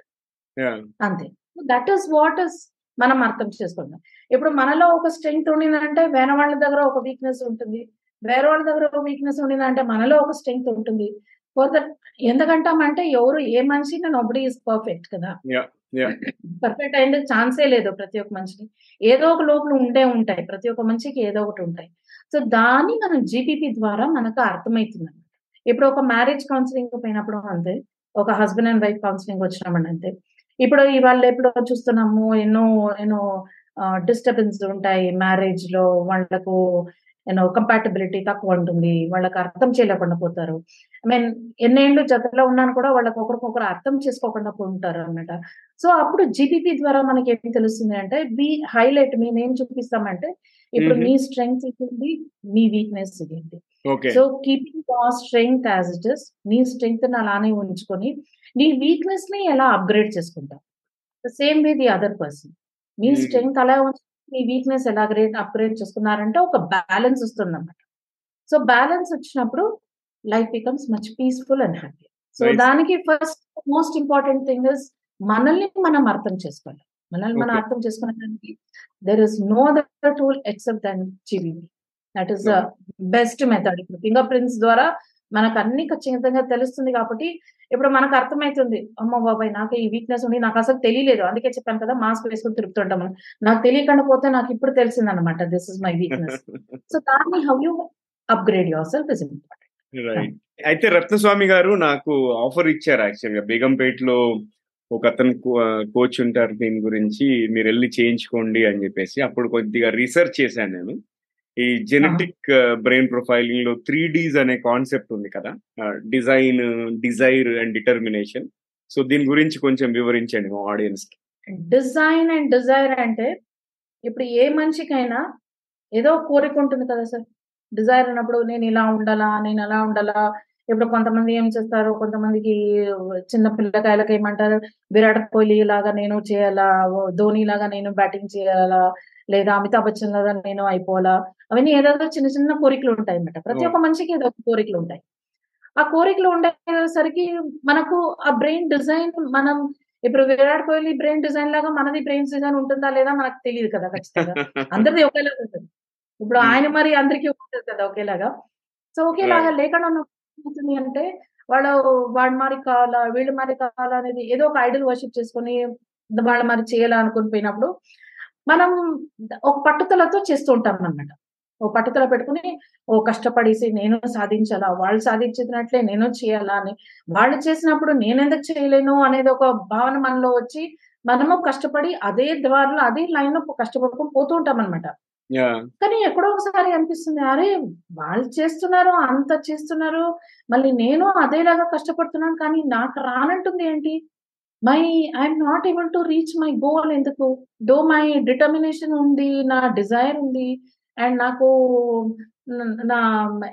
అంతే, దట్ ఈస్ వాట్ ఇస్ మనం అర్థం చేసుకుంటాం. ఇప్పుడు మనలో ఒక స్ట్రెంగ్త్ ఉండిందంటే వేరే వాళ్ళ దగ్గర ఒక వీక్నెస్ ఉంటుంది, వేరే వాళ్ళ దగ్గర ఒక వీక్నెస్ ఉండిందంటే మనలో ఒక స్ట్రెంగ్త్ ఉంటుంది. ఫర్ దట్ ఎందుకంటామంటే ఎవరు ఏ మనిషి నోబడీ ఈజ్ పర్ఫెక్ట్ కదా, పర్ఫెక్ట్ అయ్యేందుకు ఛాన్సే లేదు. ప్రతి ఒక్క మనిషికి ఏదో ఒక లోపల ఉండే ఉంటాయి, ప్రతి ఒక్క మనిషికి ఏదో ఒకటి ఉంటాయి. సో దాన్ని మనం జీపీపీ ద్వారా మనకు అర్థమవుతుంది అనమాట. ఇప్పుడు ఒక మ్యారేజ్ కౌన్సిలింగ్ పోయినప్పుడు అంతే, ఒక హస్బెండ్ అండ్ వైఫ్ కౌన్సిలింగ్ వచ్చినామని అంతే. ఇప్పుడు ఇవాళ ఎప్పుడో చూస్తున్నాము ఎన్నో డిస్టర్బెన్స్ ఉంటాయి మ్యారేజ్ లో, వాళ్ళకు కంపాటబిలిటీ తక్కువ ఉంటుంది, వాళ్ళకి అర్థం చేయలేకుండా పోతారు. ఐ మీన్ ఎన్నేళ్ళు జతలో ఉన్నాను కూడా వాళ్ళకి ఒకరికొకరు అర్థం చేసుకోకుండా పోతారు అన్నమాట. సో అప్పుడు జీపీపీ ద్వారా మనకి ఏం తెలుస్తుంది అంటే హైలైట్ మేమేం చూపిస్తామంటే ఇప్పుడు మీ స్ట్రెంగ్త్ ఇది, మీ వీక్నెస్ ఇది. So keeping your strength as it is, నీ స్ట్రెంగ్త్ అలానే ఉంచుకొని నీ వీక్నెస్ ని ఎలా అప్గ్రేడ్ చేసుకుంటాం. Same with the other person, మీ స్ట్రెంగ్త్ అలా ఉంచుకుని మీ వీక్నెస్ ఎలా అప్గ్రేడ్ చేసుకున్నారంటే ఒక బ్యాలెన్స్ వస్తుందన్నమాట. సో బ్యాలెన్స్ వచ్చినప్పుడు life becomes much peaceful and happy. So దానికి first most important thing is మనల్ని మనం అర్థం చేసుకోవాలి. మనల్ని మనం అర్థం చేసుకోవడానికి there is no other tool except then giving. That is the best method. ఇప్పుడు ఫింగర్ ప్రింట్స్ ద్వారా మనకు అన్ని ఖచ్చితంగా తెలుస్తుంది కాబట్టి ఇప్పుడు మనకు అర్థమవుతుంది, అమ్మ బాబాయ్ నాకు ఈ వీక్నెస్ ఉంది, నాకు అసలు తెలియలేదు, అందుకే చెప్పాను కదా మాస్క్ వేసుకుని తిరుగుతుంటాం, నాకు తెలియకుండా పోతే నాకు ఇప్పుడు తెలిసింది అనమాట, this is my weakness. So దాన్ని how you upgrade yourself is important. Right. అయితే రత్నస్వామి గారు నాకు ఆఫర్ ఇచ్చారు యాక్చువల్ గా, బేగంపేట్ లో ఒక అతను కోచ్ ఉంటారు, దీని గురించి మీరు వెళ్ళి చేయించుకోండి అని చెప్పేసి. అప్పుడు కొద్దిగా రీసెర్చ్ చేశాను నేను. ఈ జెనెటిక్ బ్రెయిన్ ప్రొఫైలింగ్ లో 3Ds అనే కాన్సెప్ట్ ఉంది కదా, design, desire and determination. So దీని గురించి కొంచెం వివరించండి మా ఆడియన్స్ కి. డిజైన్ అండ్ డిజైర్ అంటే ఇప్పుడు ఏ మనిషికైనా ఏదో కోరిక ఉంటుంది కదా సార్. డిజైర్ అన్నప్పుడు నేను ఇలా ఉండాలా, నేను అలా ఉండాలా. ఇప్పుడు కొంతమంది ఏం చేస్తారు, కొంతమందికి చిన్న పిల్లకాయలకి ఏమంటారు, విరాట్ కోహ్లీ లాగా నేను చేయాలా, ధోనీ లాగా నేను బ్యాటింగ్ చేయాలా, లేదా అమితాబ్ బచ్చన్ లాగా నేను అయిపోవాలా. అవన్నీ ఏదో చిన్న చిన్న కోరికలు ఉంటాయి అన్నమాట. ప్రతి ఒక్క మనిషికి ఏదో కోరికలు ఉంటాయి. ఆ కోరికలు ఉండేసరికి మనకు ఆ బ్రెయిన్ డిజైన్, మనం ఇప్పుడు విరాట్ కోహ్లీ బ్రెయిన్ డిజైన్ లాగా మనది బ్రెయిన్ డిజైన్ ఉంటుందా లేదా మనకు తెలియదు కదా. ఖచ్చితంగా అందరిది ఒకేలాగా ఉంటుంది. ఇప్పుడు ఆయన మరి అందరికీ ఉంటుంది కదా ఒకేలాగా. సో ఒకేలాగా లేకుండా ఉంటుంది అంటే వాడు మరి కావాలా, వీళ్ళు మరి కావాలా అనేది ఏదో ఒక ఐడల్ వర్షిప్ చేసుకుని వాళ్ళు మరి చేయాలా అనుకుని పోయినప్పుడు మనం ఒక పట్టుదలతో చేస్తూ ఉంటాం అన్నమాట. ఓ పట్టుదల పెట్టుకుని కష్టపడేసి నేను సాధించాలా, వాళ్ళు సాధించినట్లే నేను చేయాలా అని, వాళ్ళు చేసినప్పుడు నేను ఎందుకు చేయలేను అనేది ఒక భావన మనలో వచ్చి మనము కష్టపడి అదే దారిలో అదే లైన్ లో కష్టపడుకుని పోతూ ఉంటాం అనమాట. కానీ ఎక్కడో ఒకసారి అనిపిస్తుంది, అరే వాళ్ళు చేస్తున్నారు, అంత చేస్తున్నారు, మళ్ళీ నేను అదేలాగా కష్టపడుతున్నాను కానీ నాకు రానంటుంది ఏంటి, I'm not able to reach my goal ఎందుకు. దో మై డిటర్మినేషన్ ఉంది, నా డిజైర్ ఉంది, అండ్ నాకు నా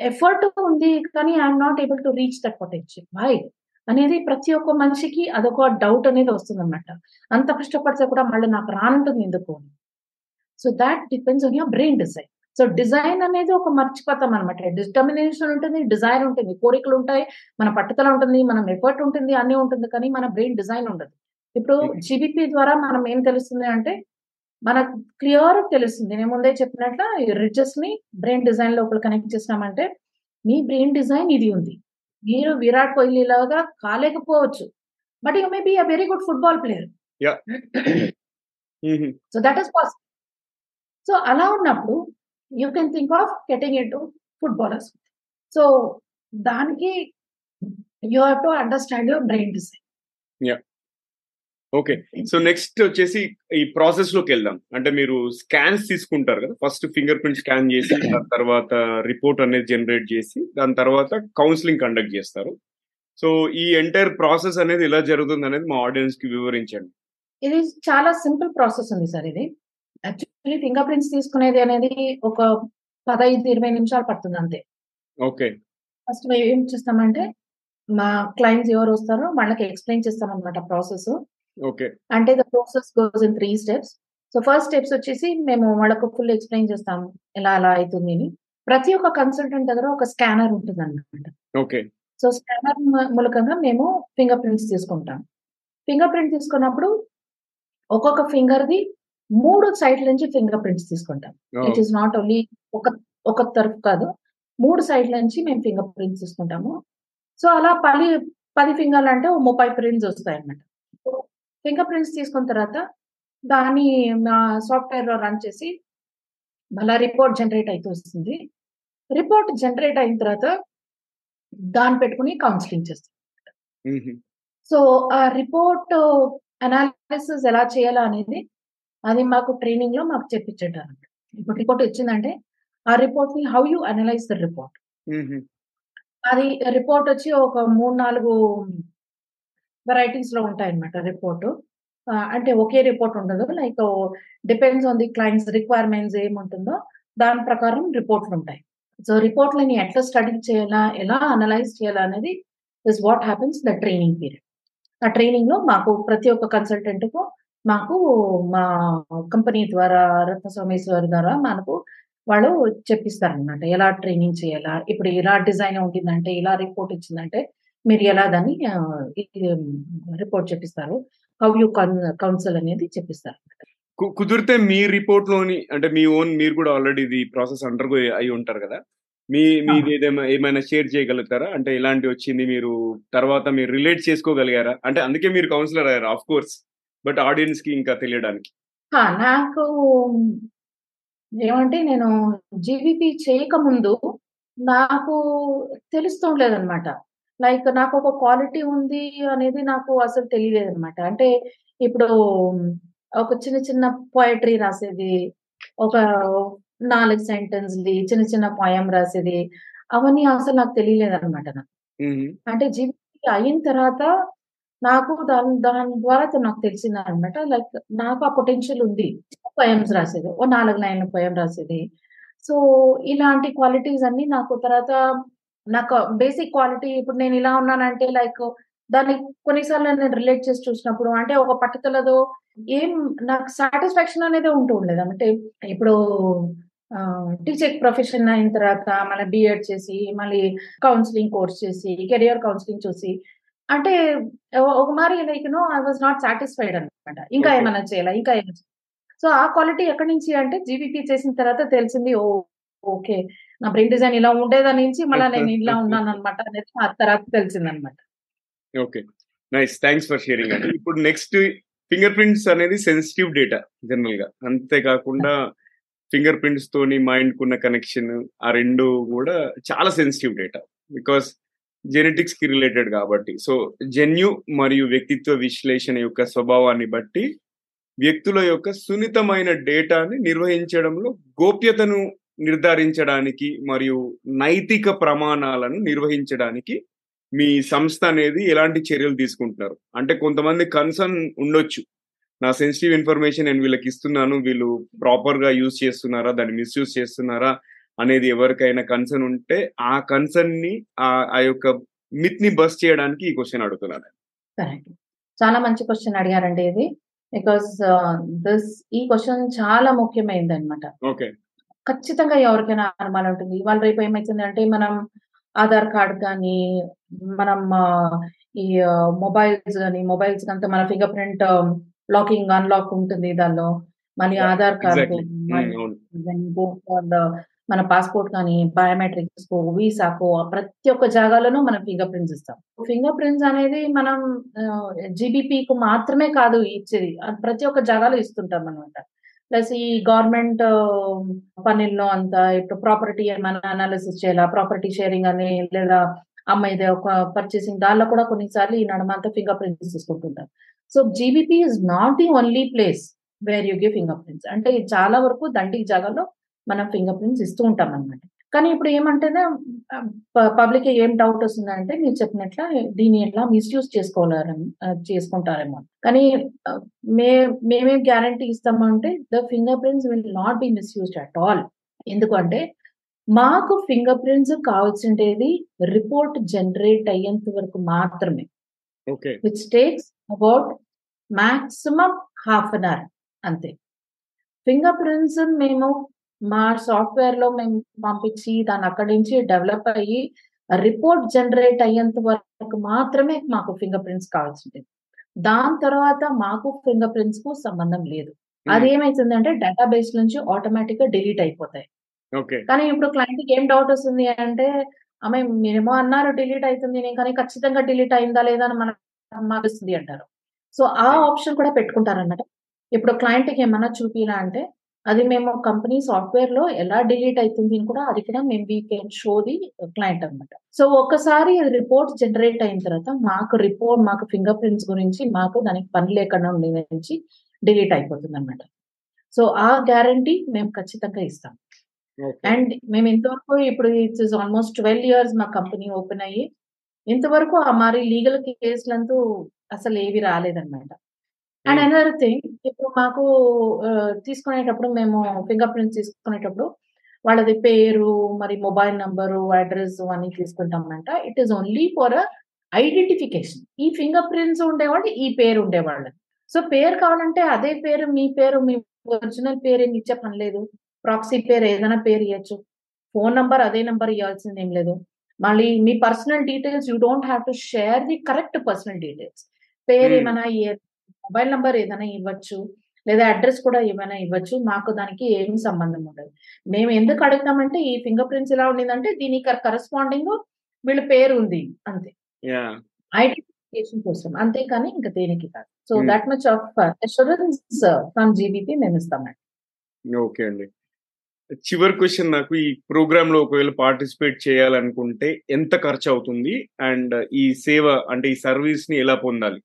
ఎఫర్ట్ ఉంది, కానీ I'm not able to reach that potential. Why అనేది ప్రతి ఒక్క మనిషికి అదొక డౌట్ అనేది వస్తుందన్నమాట. అంత కష్టపడితే కూడా మళ్ళీ నాకు రానుంటుంది ఎందుకు. So that depends on your brain design. So design అనేది ఒక మర్చిపోతాం అనమాట. డిటర్మినేషన్ ఉంటుంది, డిజైర్ ఉంటుంది, కోరికలు ఉంటాయి, మన పట్టుదల ఉంటుంది, మనం ఎఫర్ట్ ఉంటుంది, అన్నీ ఉంటుంది, కానీ మన బ్రెయిన్ డిజైన్ ఉండదు. ఇప్పుడు జీబీపీ ద్వారా మనం ఏం తెలుస్తుంది అంటే మనకు క్లియర్ తెలుస్తుంది. నేను ముందే చెప్పినట్లు రిడ్జెస్ ని బ్రెయిన్ డిజైన్ లోపల కనెక్ట్ చేసినామంటే మీ బ్రెయిన్ డిజైన్ ఇది ఉంది, మీరు విరాట్ కోహ్లీ లాగా కాలేకపోవచ్చు, but you may be a very good football player. So that is possible. So అలా ఉన్నప్పుడు you can think of getting into footballers. So daniki you have to understand your brain design. Yeah, okay. So next వచ్చేసి ఈ process లోకి వెళ్దాం. అంటే మీరు scans తీసుకుంటారు కదా, ఫస్ట్ ఫింగర్ ప్రింట్ స్కాన్ చేసి దాని తర్వాత రిపోర్ట్ అనేది జనరేట్ చేసి దాని తర్వాత కౌన్సిలింగ్ కండక్ట్ చేస్తారు. సో ఈ ఎంటైర్ ప్రాసెస్ అనేది ఎలా జరుగుతుంది అనేది మా ఆడియన్స్ కి వివరించండి. ఇది చాలా సింపుల్ ప్రాసెస్ ఉంది సార్. ఇది యాక్చువల్లీ ఫింగర్ ప్రింట్స్ తీసుకునేది అనేది ఒక 15-20 నిమిషాలు పడుతుంది అంతే. ఓకే, ఫస్ట్ మేము ఏం చేస్తామంటే మా క్లయింట్స్ ఎవరు వస్తారో వాళ్ళకి ఎక్స్ప్లెయిన్ చేస్తామన్నమాట ప్రాసెస్. ఓకే, అంటే the process goes in 3 steps. So first steps వచ్చేసి మేము వాళ్ళకు ఫుల్ ఎక్స్ప్లెయిన్ చేస్తాము ఎలా అలా అవుతుంది అని. ప్రతి ఒక్క కన్సల్టెంట్ దగ్గర ఒక స్కానర్ ఉంటుంది అన్నమాట. ఓకే, సో స్కానర్ మూలకంగా మేము ఫింగర్ ప్రింట్స్ తీసుకుంటాం. ఫింగర్ ప్రింట్ తీసుకున్నప్పుడు ఒక్కొక్క ఫింగర్ది 3 సైడ్ల నుంచి ఫింగర్ ప్రింట్స్ తీసుకుంటాం. ఇట్ ఈస్ నాట్ ఓన్లీ ఒక తరఫు కాదు, 3 సైడ్ల నుంచి మేము ఫింగర్ ప్రింట్స్ తీసుకుంటాము. సో అలా 10 ఫింగర్లు అంటే 30 ప్రింట్స్ వస్తాయి అన్నమాట. ఫింగర్ ప్రింట్స్ తీసుకున్న తర్వాత దాన్ని మా సాఫ్ట్వేర్లో రన్ చేసి మళ్ళా రిపోర్ట్ జనరేట్ అయితే వస్తుంది. రిపోర్ట్ జనరేట్ అయిన తర్వాత దాన్ని పెట్టుకుని కౌన్సిలింగ్ చేస్తాం. సో ఆ రిపోర్ట్ అనాలిసిస్ ఎలా చేయాలా అనేది అది మాకు ట్రైనింగ్ లో మాకు చెప్పించేటారు. ఇప్పుడు రిపోర్ట్ వచ్చిందంటే ఆ రిపోర్ట్ ని how you analyse the report, అది రిపోర్ట్ వచ్చి ఒక 3-4 వెరైటీస్ లో ఉంటాయన్నమాట. రిపోర్ట్ అంటే ఒకే రిపోర్ట్ ఉండదు, like depends on the clients requirements ఏముంటుందో దాని ప్రకారం రిపోర్ట్లు ఉంటాయి. సో రిపోర్ట్లని ఎట్లా స్టడీ చేయాలా, ఎలా అనలైజ్ చేయాలా అనేది is what happens the training period. ఆ ట్రైనింగ్ లో మాకు ప్రతి ఒక్క కన్సల్టెంట్ కు మాకు మా కంపెనీ ద్వారా రత్న సోమేశ్వరి ద్వారా మనకు వాళ్ళు చెప్పిస్తారనమాట ఎలా ట్రైనింగ్ చేయాలా. ఇప్పుడు ఇలా డిజైన్ ఉంటుందంటే, ఇలా రిపోర్ట్ ఇచ్చిందంటే మీరు ఎలా దాన్ని రిపోర్ట్ చెప్పిస్తారు, హౌ యూ కౌన్సిల్ అనేది చెప్పిస్తారు. కుదిరితే మీ రిపోర్ట్ లోని అంటే మీ ఓన్ మీరు కూడా ఆల్రెడీ ఇది ప్రాసెస్ అండర్గో అయి ఉంటారు కదా, మీది ఏమైనా షేర్ చేయగలుగుతారా? అంటే ఇలాంటి వచ్చింది మీరు తర్వాత మీరు రిలేట్ చేసుకోగలిగారా? అంటే అందుకే మీరు కౌన్సిలర్ అయ్యారు ఆఫ్ కోర్స్, బట్ ఆడియన్స్ కి ఇంకా తెలియడానికి. నాకు ఏమంటే నేను జీవిపి చేయకముందు నాకు తెలుస్తుండలేదు అనమాట. లైక్ నాకు ఒక క్వాలిటీ ఉంది అనేది నాకు అసలు తెలియలేదు అనమాట. అంటే ఇప్పుడు ఒక చిన్న చిన్న పోయట్రీ రాసేది, ఒక 4 సెంటెన్స్ది చిన్న చిన్న పోయం రాసేది, అవన్నీ అసలు నాకు తెలియలేదు అనమాట. నాకు అంటే జీవితం అయిన తర్వాత నాకు దాని ద్వారా నాకు తెలిసింది అనమాట. లైక్ నాకు ఆ పొటెన్షియల్ ఉంది, పోయమ్స్ రాసేది, 4 లైన్ల పోయం రాసేది. సో ఇలాంటి క్వాలిటీస్ అన్ని నాకు తర్వాత నాకు బేసిక్ క్వాలిటీ. ఇప్పుడు నేను ఇలా ఉన్నానంటే లైక్ దాన్ని కొన్నిసార్లు నేను రిలేట్ చేసి చూసినప్పుడు అంటే ఒక పట్టుదలతో ఏం నాకు సాటిస్ఫాక్షన్ అనేది ఉంటూ ఉండలేదు. అంటే ఇప్పుడు టీచింగ్ ప్రొఫెషన్ అయిన తర్వాత మళ్ళీ బిఎడ్ చేసి మళ్ళీ కౌన్సిలింగ్ కోర్స్ చేసి కెరియర్ కౌన్సిలింగ్ చూసి అంటే ఒక మారి like no I was not satisfied అనమాట. ఇంకా ఏమైనా చేయాలి, ఇంకా ఏమైనా. సో ఆ క్వాలిటీ ఎక్కడి నుంచి అంటే జీవిపీ చేసిన తర్వాత తెలిసింది. ఓకే నా బ్రెయిన్ డిజైన్ ఇలా ఉండేదాని నుంచి మళ్ళీ నేను ఇలా ఉన్నాను అనమాట అనేది ఆ తర్వాత తెలిసింది అనమాట. Okay nice, thanks for sharing. అంటే ఇప్పుడు నెక్స్ట్ ఫింగర్ ప్రింట్స్ అనేది సెన్సిటివ్ డేటా జనరల్ గా, అంతేకాకుండా ఫింగర్ ప్రింట్స్ తోని మైండ్ కున్న కనెక్షన్ ఆ రెండు కూడా చాలా సెన్సిటివ్ డేటా బికాస్ జెనెటిక్స్ కి రిలేటెడ్ కాబట్టి. సో జన్యు మరియు వ్యక్తిత్వ విశ్లేషణ యొక్క స్వభావాన్ని బట్టి వ్యక్తుల యొక్క సున్నితమైన డేటాని నిర్వహించడంలో గోప్యతను నిర్ధారించడానికి మరియు నైతిక ప్రమాణాలను నిర్వహించడానికి మీ సంస్థ అనేది ఎలాంటి చర్యలు తీసుకుంటున్నారు? అంటే కొంతమంది కన్సర్న్ ఉండొచ్చు, నా సెన్సిటివ్ ఇన్ఫర్మేషన్ నేను వీళ్ళకి ఇస్తున్నాను, వీళ్ళు ప్రాపర్గా యూజ్ చేస్తున్నారా, దాన్ని మిస్యూజ్ చేస్తున్నారా అనేది ఎవరికైనా కన్సర్న్ ఉంటే ఆ కన్సర్న్ని ఆ యొక్క మిత్ని బస్ చేయడానికి ఈ క్వశ్చన్ అడుగుతున్నాను. చాలా మంచి క్వశ్చన్ అడిగారండి ఇది, బికాస్ ఈ క్వశ్చన్ చాలా ముఖ్యమైనది అనమాట. ఓకే ఖచ్చితంగా ఎవరికైనా అనుమానం ఉంటుంది. ఇవాళ రేపు ఏమైతుంది అంటే మనం ఆధార్ కార్డ్ కానీ మనం ఈ మొబైల్స్ అంతా మన ఫింగర్ ప్రింట్ లాకింగ్ అన్లాక్ ఉంటుంది దానిలో, మళ్ళీ ఆధార్ కార్డు, మన పాస్పోర్ట్ కానీ బయోమెట్రిక్స్ కో వీసాకో ప్రతి ఒక్క జాగాలోనూ మనం ఫింగర్ ప్రింట్స్ ఇస్తాం. ఫింగర్ ప్రింట్స్ అనేది మనం జీబీపీకు మాత్రమే కాదు ఇచ్చేది, ప్రతి ఒక్క జాగాలో ఇస్తుంటాం అనమాట. ప్లస్ ఈ గవర్నమెంట్ పనుల్లో అంతా ఇప్పుడు ప్రాపర్టీ ఏమైనా అనాలిసిస్ చేయాలా, ప్రాపర్టీ షేరింగ్ అని లేదా అమ్మాయిదే ఒక పర్చేసింగ్ దానిలో కూడా కొన్నిసార్లు ఈ నడమంతా ఫింగర్ ప్రింట్స్ తీసుకుంటుంటారు. So GBP is not the only place where you give finger prints. అంటే చాలా వరకు దండికి జాగాలో మనం ఫింగర్ ప్రింట్స్ ఇస్తూ ఉంటాం అనమాట. కానీ ఇప్పుడు ఏమంటేనే పబ్లిక్ ఏం డౌట్ వస్తుందంటే మీరు చెప్పినట్లా దీన్ని ఎలా మిస్యూజ్ చేసుకుంటారేమో. కానీ మేమేం గ్యారంటీ ఇస్తామంటే the finger prints will not be misused at all. ఎందుకంటే మాకు ఫింగర్ ప్రింట్స్ కావాల్సిండేది రిపోర్ట్ జనరేట్ అయ్యేంత వరకు మాత్రమే, which takes about maximum half an hour అంతే. ఫింగర్ ప్రింట్స్ మేము మా సాఫ్ట్వేర్ లో మేము పంపించి దాన్ని అక్కడి నుంచి డెవలప్ అయ్యి రిపోర్ట్ జనరేట్ అయ్యేంత వరకు మాత్రమే మాకు ఫింగర్ ప్రింట్స్ కావాల్సింది. దాని తర్వాత మాకు ఫింగర్ ప్రింట్స్ కు సంబంధం లేదు. అదేమైతుందంటే డేటాబేస్ నుంచి ఆటోమేటిక్ గా డిలీట్ అయిపోతాయి. కానీ ఇప్పుడు క్లయింట్ కి ఏం డౌట్ వస్తుంది అంటే, అమ్మాయి మీరేమో అన్నారు డిలీట్ అవుతుంది, నేను కానీ ఖచ్చితంగా డిలీట్ అయిందా లేదా అని మనం మారుస్తుంది అంటారు. సో ఆ ఆప్షన్ కూడా పెట్టుకుంటారన్నమాట. ఇప్పుడు క్లయింట్కి ఏమన్నా చూపిలా అంటే, అది మేము కంపెనీ సాఫ్ట్వేర్ లో ఎలా డిలీట్ అవుతుంది అని కూడా, అది కూడా మేము we can show the client అనమాట. సో ఒకసారి అది రిపోర్ట్ జనరేట్ అయిన తర్వాత మాకు రిపోర్ట్, మాకు ఫింగర్ ప్రింట్స్ గురించి మాకు దానికి పని లేకుండా నుంచి డిలీట్ అయిపోతుంది అనమాట. సో ఆ గ్యారంటీ మేము ఖచ్చితంగా ఇస్తాం. అండ్ మేము ఇంతవరకు, ఇప్పుడు ఇట్స్ ఈస్ ఆల్మోస్ట్ 12 years మా కంపెనీ ఓపెన్ అయ్యి, ఇంతవరకు మరి లీగల్ కేసులంతా అసలు ఏవి రాలేదన్నమాట. అండ్ అనదర్ థింగ్, ఇప్పుడు మాకు తీసుకునేటప్పుడు, మేము ఫింగర్ ప్రింట్స్ తీసుకునేటప్పుడు వాళ్ళది పేరు, మరి మొబైల్ నంబరు, అడ్రస్ అని తీసుకుంటామంట. It is only for identification. ఈ ఫింగర్ ప్రింట్స్ ఉండేవాళ్ళు, ఈ పేరు ఉండేవాళ్ళు. సో పేరు కావాలంటే అదే పేరు, మీ పేరు, మీ ఒరిజినల్ పేరు ఏమి ఇచ్చే పని లేదు. ప్రాక్సీ పేరు ఏదైనా పేరు ఇవ్వచ్చు. ఫోన్ నంబర్ అదే నంబర్ ఇవ్వాల్సింది ఏం లేదు. మళ్ళీ మీ personal details, you don't have to share the correct personal details. పేరు ఏమైనా, మొబైల్ నంబర్ ఏదైనా ఇవ్వచ్చు, లేదా అడ్రస్ కూడా ఏమైనా ఇవ్వచ్చు. మాకు దానికి ఏమి సంబంధం ఉండదు. మేము ఎందుకు అడుగుతామంటే, ఈ ఫింగర్ ప్రింట్స్ ఇలా ఉండిందంటే దీనికి కరెస్పాండింగ్ వీళ్ళ పేరు ఉంది అంతే, ఐడెంటిఫికేషన్ కోసం, అంతేకాని ఇంకా దేనికి కాదు. So that much of assurance from GBP మేము ఇస్తామండి. ఓకే అండి, చివరి క్వశ్చన్. నాకు ఈ ప్రోగ్రామ్ లో ఒకవేళ పార్టిసిపేట్ చేయాలనుకుంటే ఎంత ఖర్చు అవుతుంది, అండ్ ఈ సేవ అంటే ఈ సర్వీస్ ని ఎలా పొందాలి?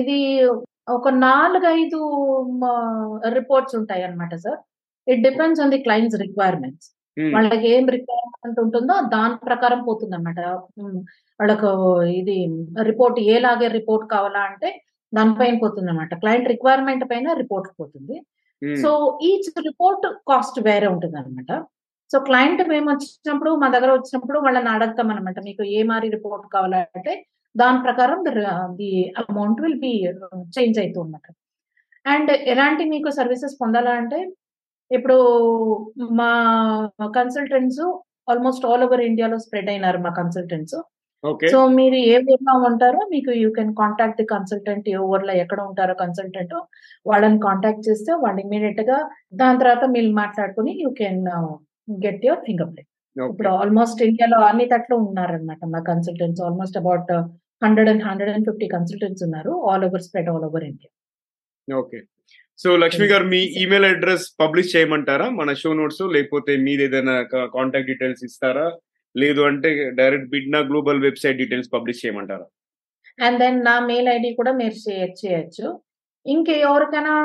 ఇది ఒక 4-5 రిపోర్ట్స్ ఉంటాయి అన్నమాట sir. It depends on the clients requirements. వాళ్ళకి ఏం రిక్వైర్మెంట్ ఉంటుందో దాని ప్రకారం పోతుంది అన్నమాట. వాళ్ళకు ఇది రిపోర్ట్ ఏలాగే రిపోర్ట్ కావాలా అంటే దానిపైన పోతుంది అనమాట. క్లయింట్ రిక్వైర్మెంట్ పైన రిపోర్ట్ పోతుంది. సో ఈచ్ రిపోర్ట్ కాస్ట్ వేరే ఉంటుంది అనమాట. సో క్లయింట్ మేము వచ్చినప్పుడు, మా దగ్గర వచ్చినప్పుడు వాళ్ళని అడుగుతాం అనమాట, మీకు ఏ మారి రిపోర్ట్ కావాలంటే దాని ప్రకారం the amount will be change అవుతూ అనమాట. అండ్ ఎలాంటి మీకు సర్వీసెస్ పొందాలంటే, ఇప్పుడు మా కన్సల్టెంట్స్ ఆల్మోస్ట్ ఆల్ ఓవర్ ఇండియాలో స్ప్రెడ్ అయినారు మా కన్సల్టెంట్స్. సో మీరు ఏ ఊర్లో ఉంటారో, మీకు you can contact the consultant. ఏ ఊర్లో ఎక్కడ ఉంటారో కన్సల్టెంట్, వాళ్ళని కాంటాక్ట్ చేస్తే వాళ్ళు ఇమీడియట్ గా, దాని తర్వాత మీరు మాట్లాడుకుని you can get your finger print. ఇప్పుడు ఆల్మోస్ట్ ఇండియాలో అన్ని తట్లో ఉన్నారనమాట మా consultants. Almost about 100 and 150 consultants ఉన్నారు, all over spread all over India. Okay, so Lakshmi garu మీ ఈమెయిల్ అడ్రస్ పబ్లిష్ చేయమంటారా మన షో నోట్స్, లేకపోతే మీరు ఏదైనా కాంటాక్ట్ డీటెయిల్స్ ఇస్తారా, లేదు అంటే డైరెక్ట్ మిండ్నా గ్లోబల్ వెబ్సైట్ డీటెయిల్స్ పబ్లిష్ చేయమంటారా? అండ్ దెన్ నా మెయిల్ ఐడి కూడా మీరు షేర్ చేయొచ్చు. ఇంకా ఎవరికైనా,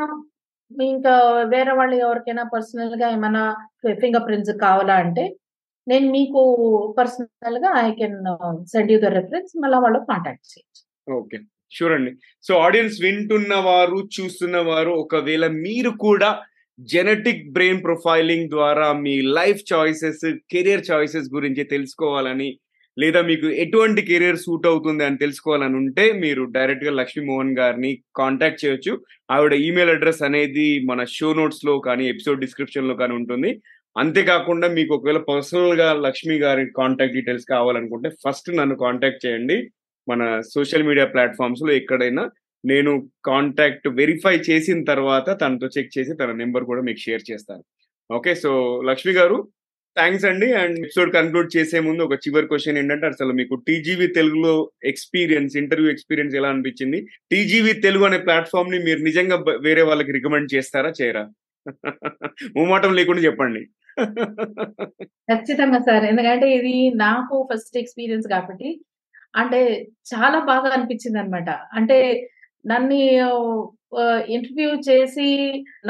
ఇంకా వేరే వాళ్ళు ఎవరికైనా పర్సనల్ గా ఏమైనా ఫింగర్ ప్రింట్స్ కావాలా అంటే, నేను మీకు పర్సనల్ గా I can send you the reference, మళ్ళీ వాళ్ళు కాంటాక్ట్ చేయొచ్చు. ఓకే, షూర్ అండి. సో ఆడియన్స్ వింటున్న వారు, చూస్తున్న వారు, ఒకవేళ మీరు కూడా జెనెటిక్ బ్రెయిన్ ప్రొఫైలింగ్ ద్వారా మీ లైఫ్ చాయిసెస్, కెరియర్ చాయిసెస్ గురించి తెలుసుకోవాలని, లేదా మీకు ఎటువంటి కెరియర్ సూట్ అవుతుంది అని తెలుసుకోవాలని ఉంటే, మీరు డైరెక్ట్ గా లక్ష్మీ మోహన్ గారిని కాంటాక్ట్ చేయొచ్చు. ఆవిడ ఈమెయిల్ అడ్రస్ అనేది మన షో నోట్స్ లో కానీ, ఎపిసోడ్ డిస్క్రిప్షన్ లో కానీ ఉంటుంది. అంతేకాకుండా మీకు ఒకవేళ పర్సనల్ గా లక్ష్మి గారి కాంటాక్ట్ డీటెయిల్స్ కావాలనుకుంటే, ఫస్ట్ నన్ను కాంటాక్ట్ చేయండి. మన సోషల్ మీడియా ప్లాట్ఫామ్స్ లో ఎక్కడైనా నేను కాంటాక్ట్ వెరిఫై చేసిన తర్వాత తనతో చెక్ చేసి తన నెంబర్ కూడా మీకు షేర్ చేస్తాను. ఓకే, సో లక్ష్మి గారు థ్యాంక్స్ అండి. అండ్ ఎపిసోడ్ కన్క్లూడ్ చేసే ముందు ఒక చివరి క్వశ్చన్ ఏంటంటే, అసలు మీకు టీజీవీ తెలుగులో ఎక్స్పీరియన్స్, ఇంటర్వ్యూ ఎక్స్పీరియన్స్ ఎలా అనిపించింది? టీజీవీ తెలుగు అనే ప్లాట్ఫామ్ ని మీరు నిజంగా వేరే వాళ్ళకి రికమెండ్ చేస్తారా, చేయరా? ముమాటం లేకుండా చెప్పండి. ఖచ్చితంగా సార్, ఎందుకంటే ఇది నాకు ఫస్ట్ ఎక్స్పీరియన్స్ కాబట్టి, అంటే చాలా బాగా అనిపించింది అనమాట. అంటే నన్ను ఇంటర్వ్యూ చేసి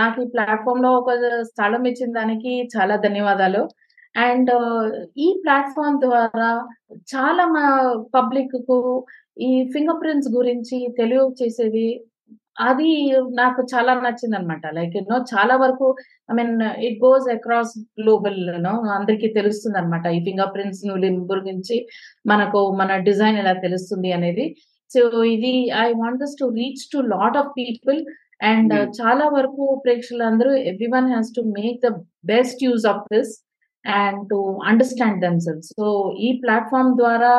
నాకు ఈ ప్లాట్ఫామ్ లో ఒక స్థలం ఇచ్చిన దానికి చాలా ధన్యవాదాలు. అండ్ ఈ ప్లాట్ఫామ్ ద్వారా చాలా మా పబ్లిక్ కు ఈ ఫింగర్ ప్రింట్స్ గురించి తెలియచేసేది, అది నాకు చాలా నచ్చింది అనమాట. లైక్ యూనో చాలా వరకు, I mean it goes across global, you know అందరికీ తెలుస్తుంది అనమాట ఈ ఫింగర్ ప్రింట్స్ గురించి, మనకు మన డిజైన్ ఎలా తెలుస్తుంది అనేది. సో ఇది I want this to reach to lot of people. And చాలా వరకు ప్రేక్షకులందరూ, everyone has to make the best use of this and to understand themselves. So ఈ ప్లాట్ఫామ్ ద్వారా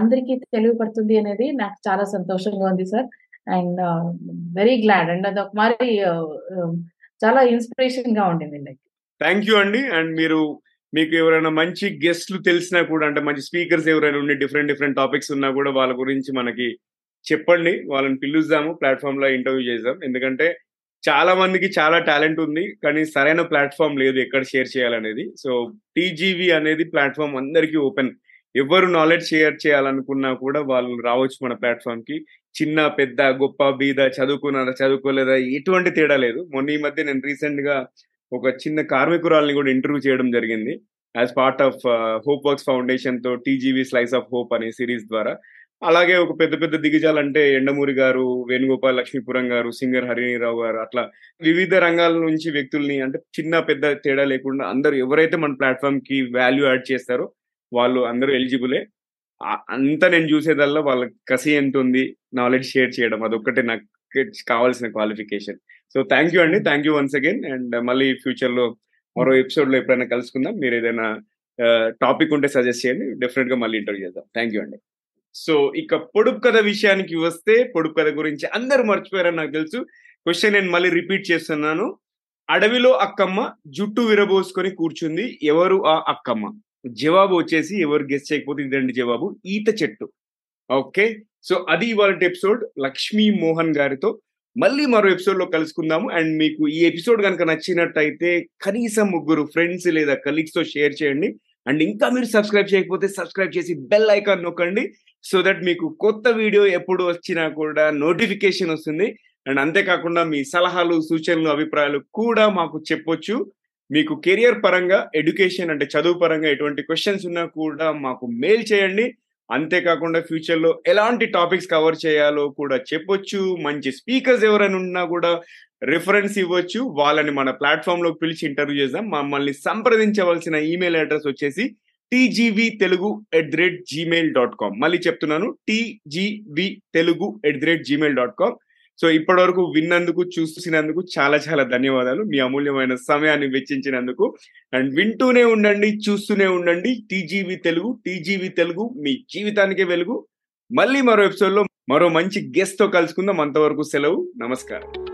అందరికీ తెలియపడుతుంది అనేది నాకు చాలా సంతోషంగా ఉంది sir. And very glad. And అది ఒక మరి చాలా ఇన్స్పిరేషన్ గా ఉండింది. లైక్ థ్యాంక్ యూ అండి. అండ్ మీరు మీకు ఎవరైనా మంచి గెస్ట్లు తెలిసినా కూడా, అంటే మంచి స్పీకర్స్ ఎవరైనా ఉండి డిఫరెంట్ డిఫరెంట్ టాపిక్స్ ఉన్నా కూడా వాళ్ళ గురించి మనకి చెప్పండి, వాళ్ళని పిలుద్దాము, ప్లాట్ఫామ్ లో ఇంటర్వ్యూ చేద్దాం. ఎందుకంటే చాలా మందికి చాలా టాలెంట్ ఉంది, కానీ సరైన ప్లాట్ఫామ్ లేదు ఎక్కడ షేర్ చేయాలనేది. సో టీజీవీ అనేది ప్లాట్ఫామ్ అందరికీ ఓపెన్, ఎవరు నాలెడ్జ్ షేర్ చేయాలనుకున్నా కూడా వాళ్ళు రావచ్చు మన ప్లాట్ఫామ్ కి. చిన్న పెద్ద గొప్ప బీద చదువుకున్నారా చదువుకోలేదా ఎటువంటి తేడా లేదు. మొన్న ఈ మధ్య నేను రీసెంట్ గా ఒక చిన్న కార్మికురాలని కూడా ఇంటర్వ్యూ చేయడం జరిగింది as part of hope works foundation తో టీజీవీ స్లైస్ ఆఫ్ హోప్ అనే సిరీస్ ద్వారా. అలాగే ఒక పెద్ద పెద్ద దిగ్గజాలంటే ఎండమూరి గారు, వేణుగోపాల్ లక్ష్మీపురం గారు, సింగర్ హరి రావు గారు, అట్లా వివిధ రంగాల నుంచి వ్యక్తుల్ని, అంటే చిన్న పెద్ద తేడా లేకుండా అందరూ ఎవరైతే మన ప్లాట్ఫామ్ కి వాల్యూ యాడ్ చేస్తారో వాళ్ళు అందరూ ఎలిజిబులే. అంతా నేను చూసేదల్లా వాళ్ళ కసి ఎంత ఉంది నాలెడ్జ్ షేర్ చేయడం, అదొక్కటే నాకు కావాల్సిన క్వాలిఫికేషన్. సో థ్యాంక్ యూ అండి, thank you once again. And మళ్ళీ ఫ్యూచర్ లో మరో ఎపిసోడ్ లో ఎప్పుడైనా కలుసుకుందాం. మీరు ఏదైనా టాపిక్ ఉంటే సజెస్ట్ చేయండి, డెఫినెట్ గా మళ్ళీ ఇంటర్వ్యూ చేద్దాం. థ్యాంక్ యూ అండి. సో ఇక పొడుపు కథ విషయానికి వస్తే, పొడుపు కథ గురించి అందరూ మర్చిపోయారని నాకు తెలుసు. క్వశ్చన్ నేను మళ్ళీ రిపీట్ చేస్తున్నాను. అడవిలో అక్కమ్మ జుట్టు విరబోసుకొని కూర్చుంది, ఎవరు ఆ అక్కమ్మ? జవాబు వచ్చేసి, ఎవరు గెస్ట్ చేయకపోతే ఇదండి జవాబు, ఈత చెట్టు. ఓకే, సో అది ఇవాళ ఎపిసోడ్ లక్ష్మీ మోహన్ గారితో. మళ్ళీ మరో ఎపిసోడ్ లో కలుసుకుందాము. అండ్ మీకు ఈ ఎపిసోడ్ కనుక నచ్చినట్టయితే కనీసం ముగ్గురు ఫ్రెండ్స్ లేదా కలీగ్స్ తో షేర్ చేయండి. అండ్ ఇంకా మీరు సబ్స్క్రైబ్ చేయకపోతే సబ్స్క్రైబ్ చేసి బెల్ ఐకాన్ నొక్కండి, సో దట్ మీకు కొత్త వీడియో ఎప్పుడు వచ్చినా కూడా నోటిఫికేషన్ వస్తుంది. అండ్ అంతేకాకుండా మీ సలహాలు, సూచనలు, అభిప్రాయాలు కూడా మాకు చెప్పొచ్చు. మీకు కెరియర్ పరంగా, ఎడ్యుకేషన్ అంటే చదువు పరంగా ఎటువంటి క్వశ్చన్స్ ఉన్నా కూడా మాకు మెయిల్ చేయండి. అంతేకాకుండా ఫ్యూచర్లో ఎలాంటి టాపిక్స్ కవర్ చేయాలో కూడా చెప్పొచ్చు. మంచి స్పీకర్స్ ఎవరైనా ఉన్నా కూడా రిఫరెన్స్ ఇవ్వచ్చు, వాళ్ళని మన ప్లాట్ఫామ్లో పిలిచి ఇంటర్వ్యూ చేద్దాం. మమ్మల్ని సంప్రదించవలసిన ఈమెయిల్ అడ్రస్ వచ్చేసి tgvtelugu@gmail.com. మళ్ళీ చెప్తున్నాను, tgvtelugu@gmail.com. సో ఇప్పటి వరకు విన్నందుకు, చూసినందుకు చాలా చాలా ధన్యవాదాలు. మీ అమూల్యమైన సమయాన్ని వెచ్చించినందుకు. అండ్ వింటూనే ఉండండి, చూస్తూనే ఉండండి. టీజీవీ తెలుగు, టీజీవీ తెలుగు మీ జీవితానికే వెలుగు. మళ్ళీ మరో ఎపిసోడ్లో మరో మంచి గెస్ట్తో కలుసుకుందాం. అంతవరకు సెలవు, నమస్కారం.